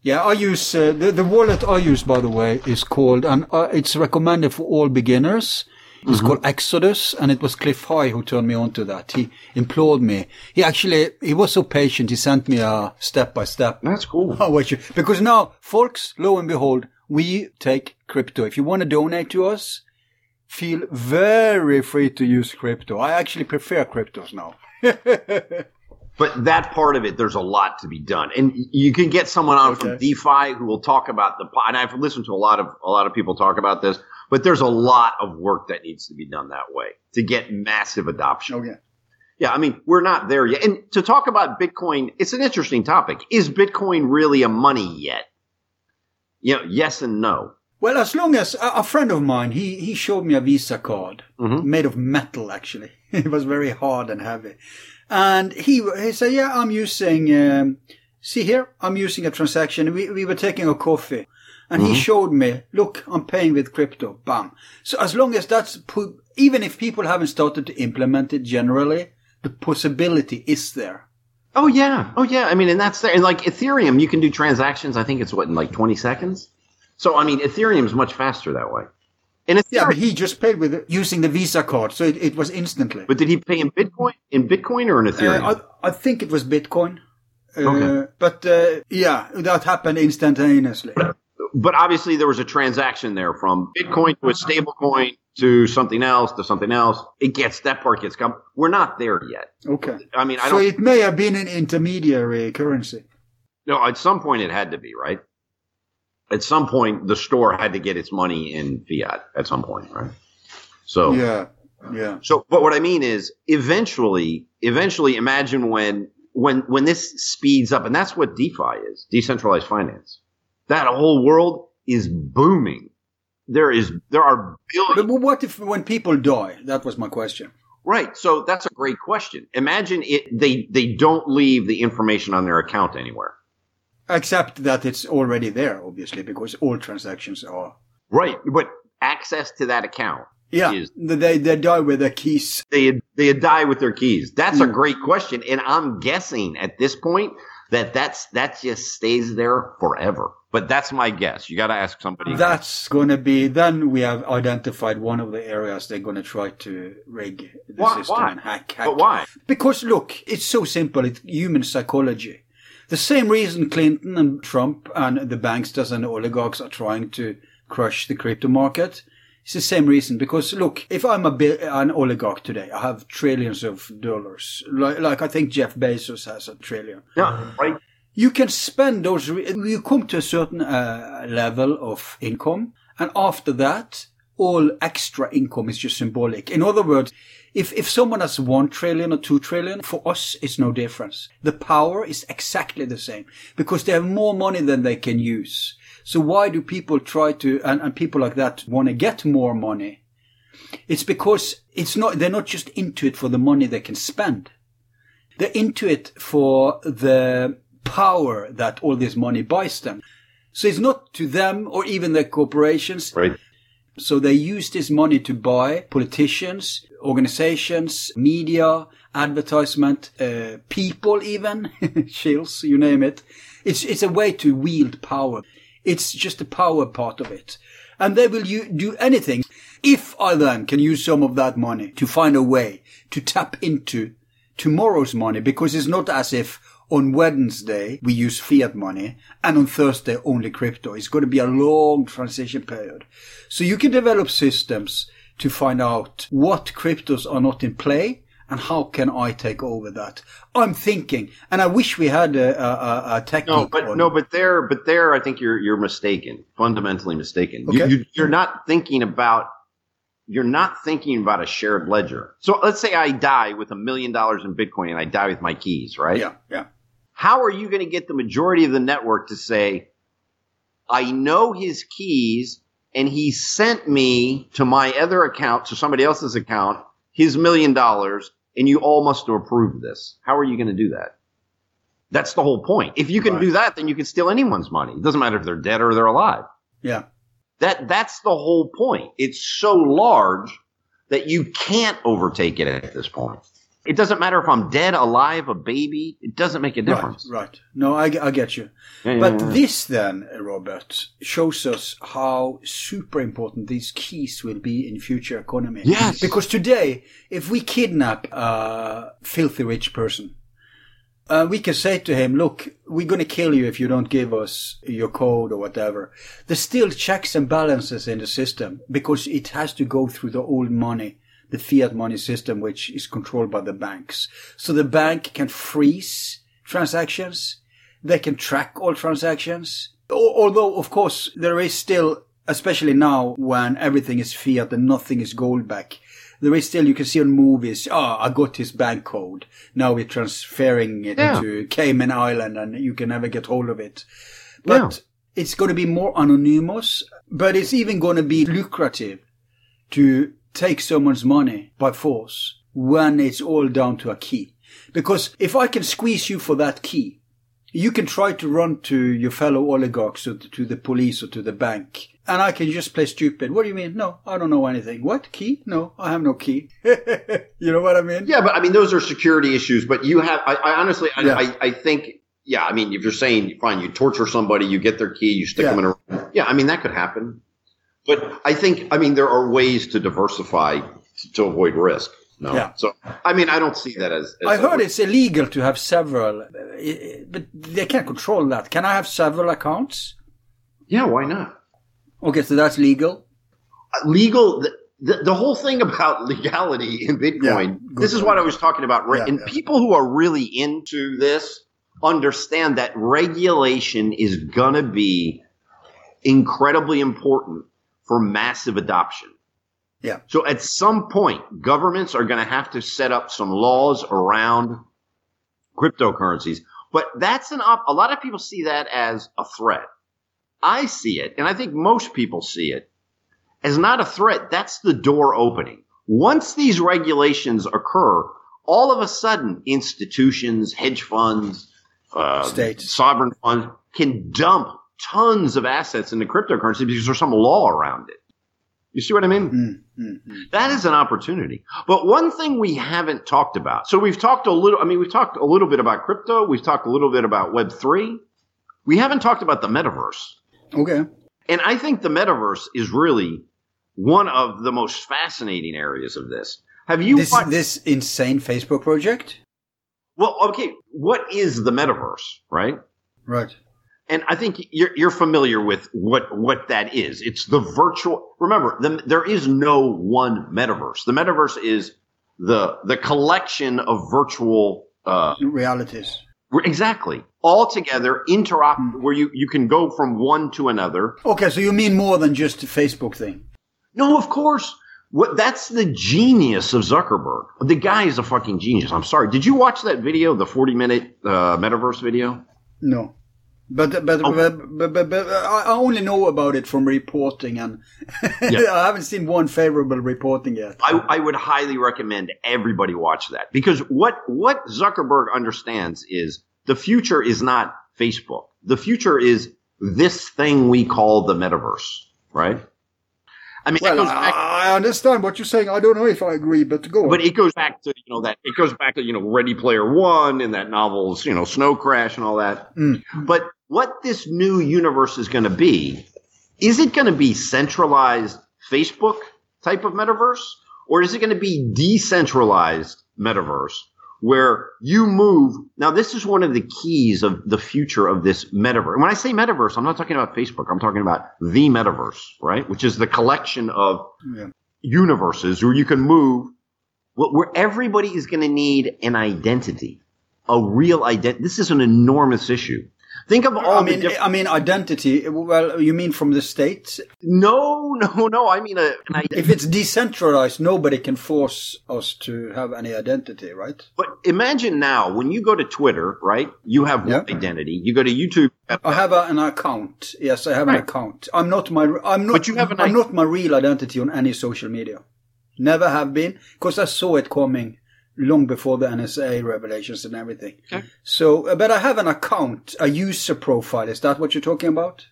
Yeah, I use the wallet I use, by the way, is called, and it's recommended for all beginners. It's called Exodus, and it was Cliff High who turned me on to that. He implored me. He was so patient. He sent me a step-by-step. That's cool. Because now, folks, lo and behold, we take crypto. If you want to donate to us, feel very free to use crypto. I actually prefer cryptos now. But that part of it, there's a lot to be done. And you can get someone on from DeFi who will talk about and I've listened to a lot of people talk about this, but there's a lot of work that needs to be done that way to get massive adoption. Oh, yeah. Yeah, I mean, we're not there yet. And to talk about Bitcoin, it's an interesting topic. Is Bitcoin really a money yet? You know, yes and no. Well, as long as a friend of mine, he showed me a Visa card made of metal, actually. It was very hard and heavy. And he said, yeah, I'm using, see here, I'm using a transaction. We were taking a coffee. And he showed me, look, I'm paying with crypto. Bam. So as long as that's, even if people haven't started to implement it generally, the possibility is there. Oh, yeah. Oh, yeah. I mean, and that's there. And like Ethereum, you can do transactions, I think it's what, in like 20 seconds? So, I mean, Ethereum's much faster that way. And yeah, but he just paid with using the Visa card, so it was instantly. But did he pay in Bitcoin? In Bitcoin or in Ethereum? I think it was Bitcoin. Okay. But, yeah, that happened instantaneously. But obviously there was a transaction there from Bitcoin to a stable coin to something else to something else. It gets, that part gets come. We're not there yet. Okay. I mean, I don't. So it may have been an intermediary currency. No, at some point it had to be, right? At some point the store had to get its money in fiat at some point, right? So. Yeah. Yeah. So, but what I mean is eventually imagine when this speeds up, and that's what DeFi is, decentralized finance. That whole world is booming. There are billions. But what if when people die? That was my question. Right. So that's a great question. Imagine they don't leave the information on their account anywhere. Except that it's already there, obviously, because all transactions are. Right. But access to that account. Yeah. They die with their keys. They die with their keys. That's a great question. And I'm guessing at this point that just stays there forever. But that's my guess. You got to ask somebody. That's going to be, then we have identified one of the areas they're going to try to rig the system and hack. But why? Because look, it's so simple. It's human psychology. The same reason Clinton and Trump and the banksters and the oligarchs are trying to crush the crypto market. It's the same reason. Because look, if I'm an oligarch today, I have trillions of dollars. Like I think Jeff Bezos has a trillion. Yeah, right. You can spend those, you come to a certain level of income, and after that, all extra income is just symbolic. In other words, if someone has 1 trillion or 2 trillion, for us, it's no difference. The power is exactly the same because they have more money than they can use. So why do people try to, and people like that want to get more money? It's because they're not just into it for the money they can spend. They're into it for the power that all this money buys them. So it's not to them or even their corporations. Right. So they use this money to buy politicians, organizations, media, advertisement, people even, shills, you name it. It's a way to wield power. It's just the power part of it. And they will do anything. If I then can use some of that money to find a way to tap into tomorrow's money, because it's not as if on Wednesday, we use fiat money, and on Thursday, only crypto. It's going to be a long transition period. So you can develop systems to find out what cryptos are not in play, and how can I take over that? I'm thinking, and I wish we had a tech. No, but there, I think you're mistaken, fundamentally mistaken. Okay. You're not thinking about a shared ledger. So let's say I die with $1 million in Bitcoin, and I die with my keys, right? Yeah, yeah. How are you going to get the majority of the network to say, I know his keys and he sent me to my other account, to somebody else's account, his $1 million, and you all must approve this? How are you going to do that? That's the whole point. If you can do that, then you can steal anyone's money. It doesn't matter if they're dead or they're alive. Yeah. That's the whole point. It's so large that you can't overtake it at this point. It doesn't matter if I'm dead, alive, a baby. It doesn't make a difference. Right. No, I get you. Yeah, but this then, Robert, shows us how super important these keys will be in future economy. Yes. Because today, if we kidnap a filthy rich person, we can say to him, look, we're going to kill you if you don't give us your code or whatever. There's still checks and balances in the system because it has to go through the old money, the fiat money system, which is controlled by the banks. So the bank can freeze transactions. They can track all transactions. Although, of course, there is still, especially now when everything is fiat and nothing is gold back, there is still, you can see on movies, oh, I got his bank code. Now we're transferring it to Cayman Island and you can never get hold of it. But it's going to be more anonymous, but it's even going to be lucrative to take someone's money by force when it's all down to a key. Because if I can squeeze you for that key, you can try to run to your fellow oligarchs or to the police or to the bank. And I can just play stupid. What do you mean? No, I don't know anything. What? Key? No, I have no key. You know what I mean? Yeah, but I mean, those are security issues. But you have – I honestly – I think – yeah, I mean, if you're saying, fine, you torture somebody, you get their key, you stick them in a room. Yeah, I mean, that could happen. But I think – I mean, there are ways to diversify to avoid risk. No. Yeah. So, I mean, I don't see that as I heard it's illegal to have several, but they can't control that. Can I have several accounts? Yeah, why not? Okay, so that's legal? Legal, the whole thing about legality in Bitcoin, this is what I was talking about. And people who are really into this understand that regulation is going to be incredibly important for massive adoption. Yeah. So at some point, governments are going to have to set up some laws around cryptocurrencies. But that's a lot of people see that as a threat. I see it, and I think most people see it, as not a threat. That's the door opening. Once these regulations occur, all of a sudden institutions, hedge funds, states, sovereign funds can dump tons of assets into cryptocurrency because there's some law around it. You see what I mean? That is an opportunity. But one thing we haven't talked about. So we've talked a little bit about crypto. We've talked a little bit about Web3. We haven't talked about the metaverse. Okay. And I think the metaverse is really one of the most fascinating areas of this. Have you watched this insane Facebook project? Well, okay. What is the metaverse, right? Right. And I think you're familiar with what that is. It's the virtual – remember, there is no one metaverse. The metaverse is the collection of virtual realities. Exactly. All together, where you can go from one to another. Okay, so you mean more than just the Facebook thing? No, of course. That's the genius of Zuckerberg. The guy is a fucking genius. I'm sorry. Did you watch that video, the 40-minute metaverse video? No. But I only know about it from reporting, and I haven't seen one favorable reporting yet. I would highly recommend everybody watch that, because what Zuckerberg understands is the future is not Facebook. The future is this thing we call the metaverse, right? I mean, I understand what you're saying. I don't know if I agree, but go on. But it goes back to Ready Player One and that novel's Snow Crash and all that. But what this new universe is going to be, is it going to be centralized Facebook type of metaverse, or is it going to be decentralized metaverse where you move? Now, this is one of the keys of the future of this metaverse. And when I say metaverse, I'm not talking about Facebook. I'm talking about the metaverse, right? Which is the collection of universes where you can move, where everybody is going to need an identity, a real identity. This is an enormous issue. Think of all identity. Well, you mean from the states? No. I mean an identity. If it's decentralized, nobody can force us to have any identity, right? But imagine now when you go to Twitter, right? You have one identity. You go to YouTube. I have an account. Yes, I have an account. I'm not my real identity on any social media. Never have been, because I saw it coming. Long before the NSA revelations and everything. Okay. So, but I have an account, a user profile. Is that what you're talking about?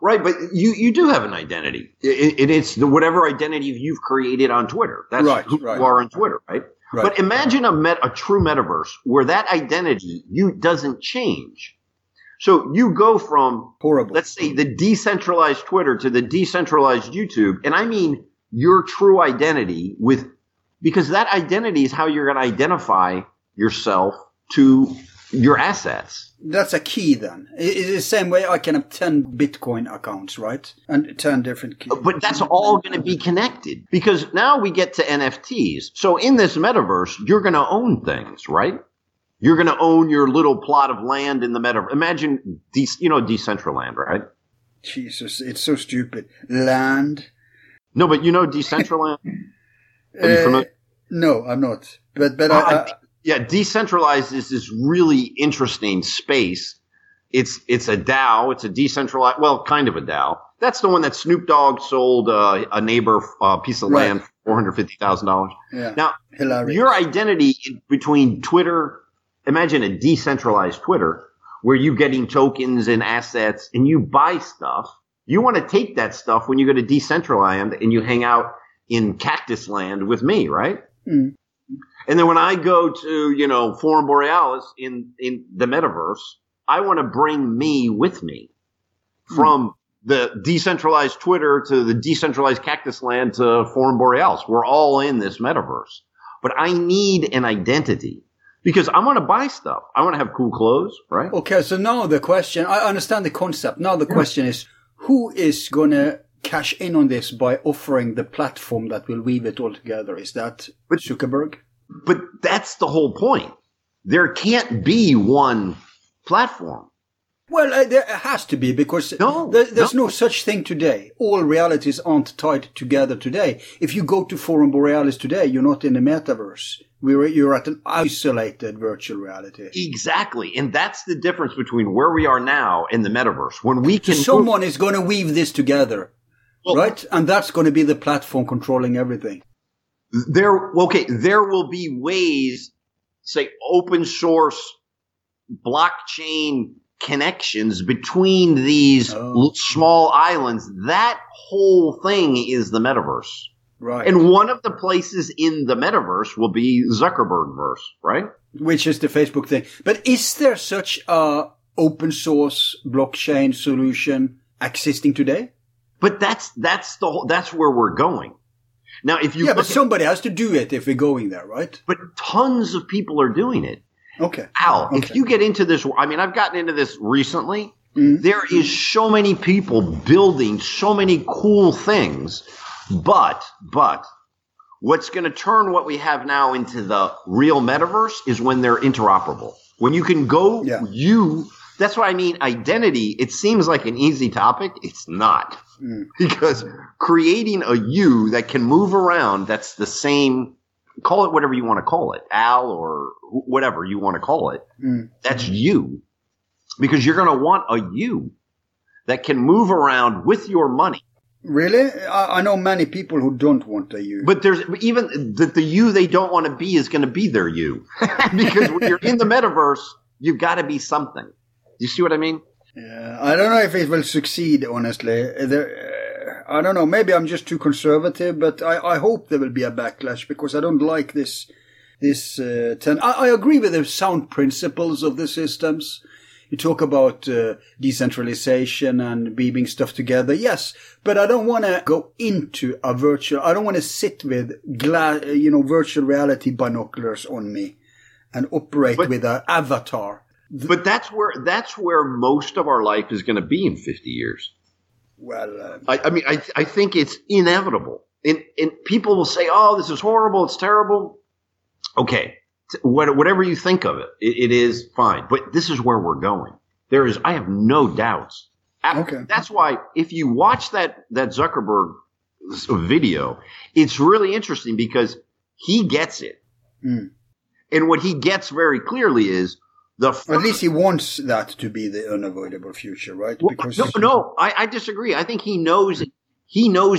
Right, but you do have an identity. It's whatever identity you've created on Twitter. That's you are on Twitter, right? But imagine a true metaverse where that identity doesn't change. So you go from, let's say, the decentralized Twitter to the decentralized YouTube, and I mean your true identity because that identity is how you're going to identify yourself to your assets. That's a key then. It's the same way I can have 10 Bitcoin accounts, right? And 10 different keys. But that's all going to be connected, because now we get to NFTs. So in this metaverse, you're going to own things, right? You're going to own your little plot of land in the metaverse. Imagine, Decentraland, right? Jesus, it's so stupid. Land. No, but Decentraland... Are you familiar? No, I'm not. But yeah, decentralized is this really interesting space. It's a DAO. It's a decentralized, well, kind of a DAO. That's the one that Snoop Dogg sold a neighbor piece of land for $450,000. Yeah. Now, hilarious. Your identity between Twitter, imagine a decentralized Twitter where you're getting tokens and assets and you buy stuff. You want to take that stuff when you go to Decentraland and you hang out in Cactus Land with me, right? Mm. And then when I go to, Forum Borealis in the metaverse, I want to bring me with me from the decentralized Twitter to the decentralized Cactus Land to Forum Borealis. We're all in this metaverse. But I need an identity because I want to buy stuff. I want to have cool clothes, right? Okay, so now the question – I understand the concept. Now the question is who is going to cash in on this by offering the platform that will weave it all together? Is that Zuckerberg? But that's the whole point. There can't be one – platform. Well, there has to be because there's no such thing today. All realities aren't tied together today. If you go to Forum Borealis today, you're not in the metaverse. You're at an isolated virtual reality. Exactly. And that's the difference between where we are now and the metaverse. When we can. Someone is going to weave this together, right? And that's going to be the platform controlling everything. There will be ways, say, open source blockchain connections between these small islands. That whole thing is the metaverse. Right. And one of the places in the metaverse will be Zuckerbergverse, right? Which is the Facebook thing. But is there such a open source blockchain solution existing today? But that's where we're going. Now, if you but somebody has to do it if we're going there, right? But tons of people are doing it. Okay. Al, if you get into this, I mean, I've gotten into this recently. Mm-hmm. There is so many people building so many cool things, but what's going to turn what we have now into the real metaverse is when they're interoperable. When you can go, that's what I mean. Identity, it seems like an easy topic. It's not because creating a you that can move around, that's the same. Call it whatever you want to call it, Al, or whatever you want to call it. Mm. That's you, because you're going to want a you that can move around with your money. Really? I know many people who don't want a you. But there's even the you they don't want to be is going to be their you. Because when you're in the metaverse, you've got to be something. You see what I mean? Yeah, I don't know if it will succeed, honestly. I don't know. Maybe I'm just too conservative, but I hope there will be a backlash because I don't like this. I agree with the sound principles of the systems. You talk about decentralization and weaving stuff together. Yes, but I don't want to go into a virtual. I don't want to sit with virtual reality binoculars on me and operate with an avatar. But that's where most of our life is going to be in 50 years. Well, I think it's inevitable. And people will say, oh, this is horrible. It's terrible. Okay. Whatever you think of it, it is fine. But this is where we're going. I have no doubts. Okay. That's why if you watch that Zuckerberg video, it's really interesting because he gets it. Mm. And what he gets very clearly is, at least he wants that to be the unavoidable future, right? Because I disagree. I think he knows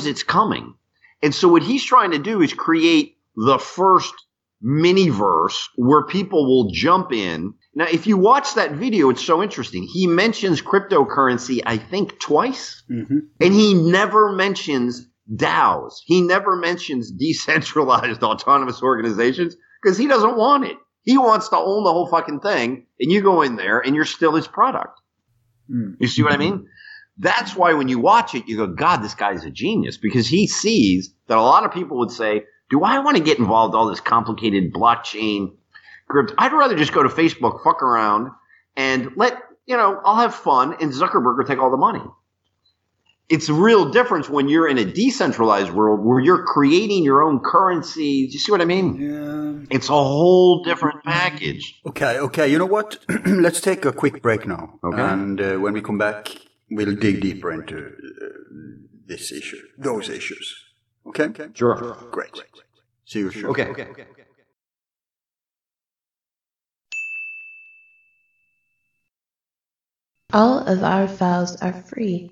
it's coming. And so what he's trying to do is create the first mini-verse where people will jump in. Now, if you watch that video, it's so interesting. He mentions cryptocurrency, I think, twice. Mm-hmm. And he never mentions DAOs. He never mentions decentralized autonomous organizations because he doesn't want it. He wants to own the whole fucking thing, and you go in there, and you're still his product. Mm. You see what I mean? That's why when you watch it, you go, God, this guy's a genius, because he sees that a lot of people would say, do I want to get involved in all this complicated blockchain crypto? I'd rather just go to Facebook, fuck around, and I'll have fun, and Zuckerberg will take all the money. It's a real difference when you're in a decentralized world where you're creating your own currency. Do you see what I mean? Yeah. It's a whole different package. Okay. You know what? Let's take a quick break now. Okay. And when we come back, we'll dig deeper into those issues. Okay? Sure. Great. So you're sure. Okay. All of our files are free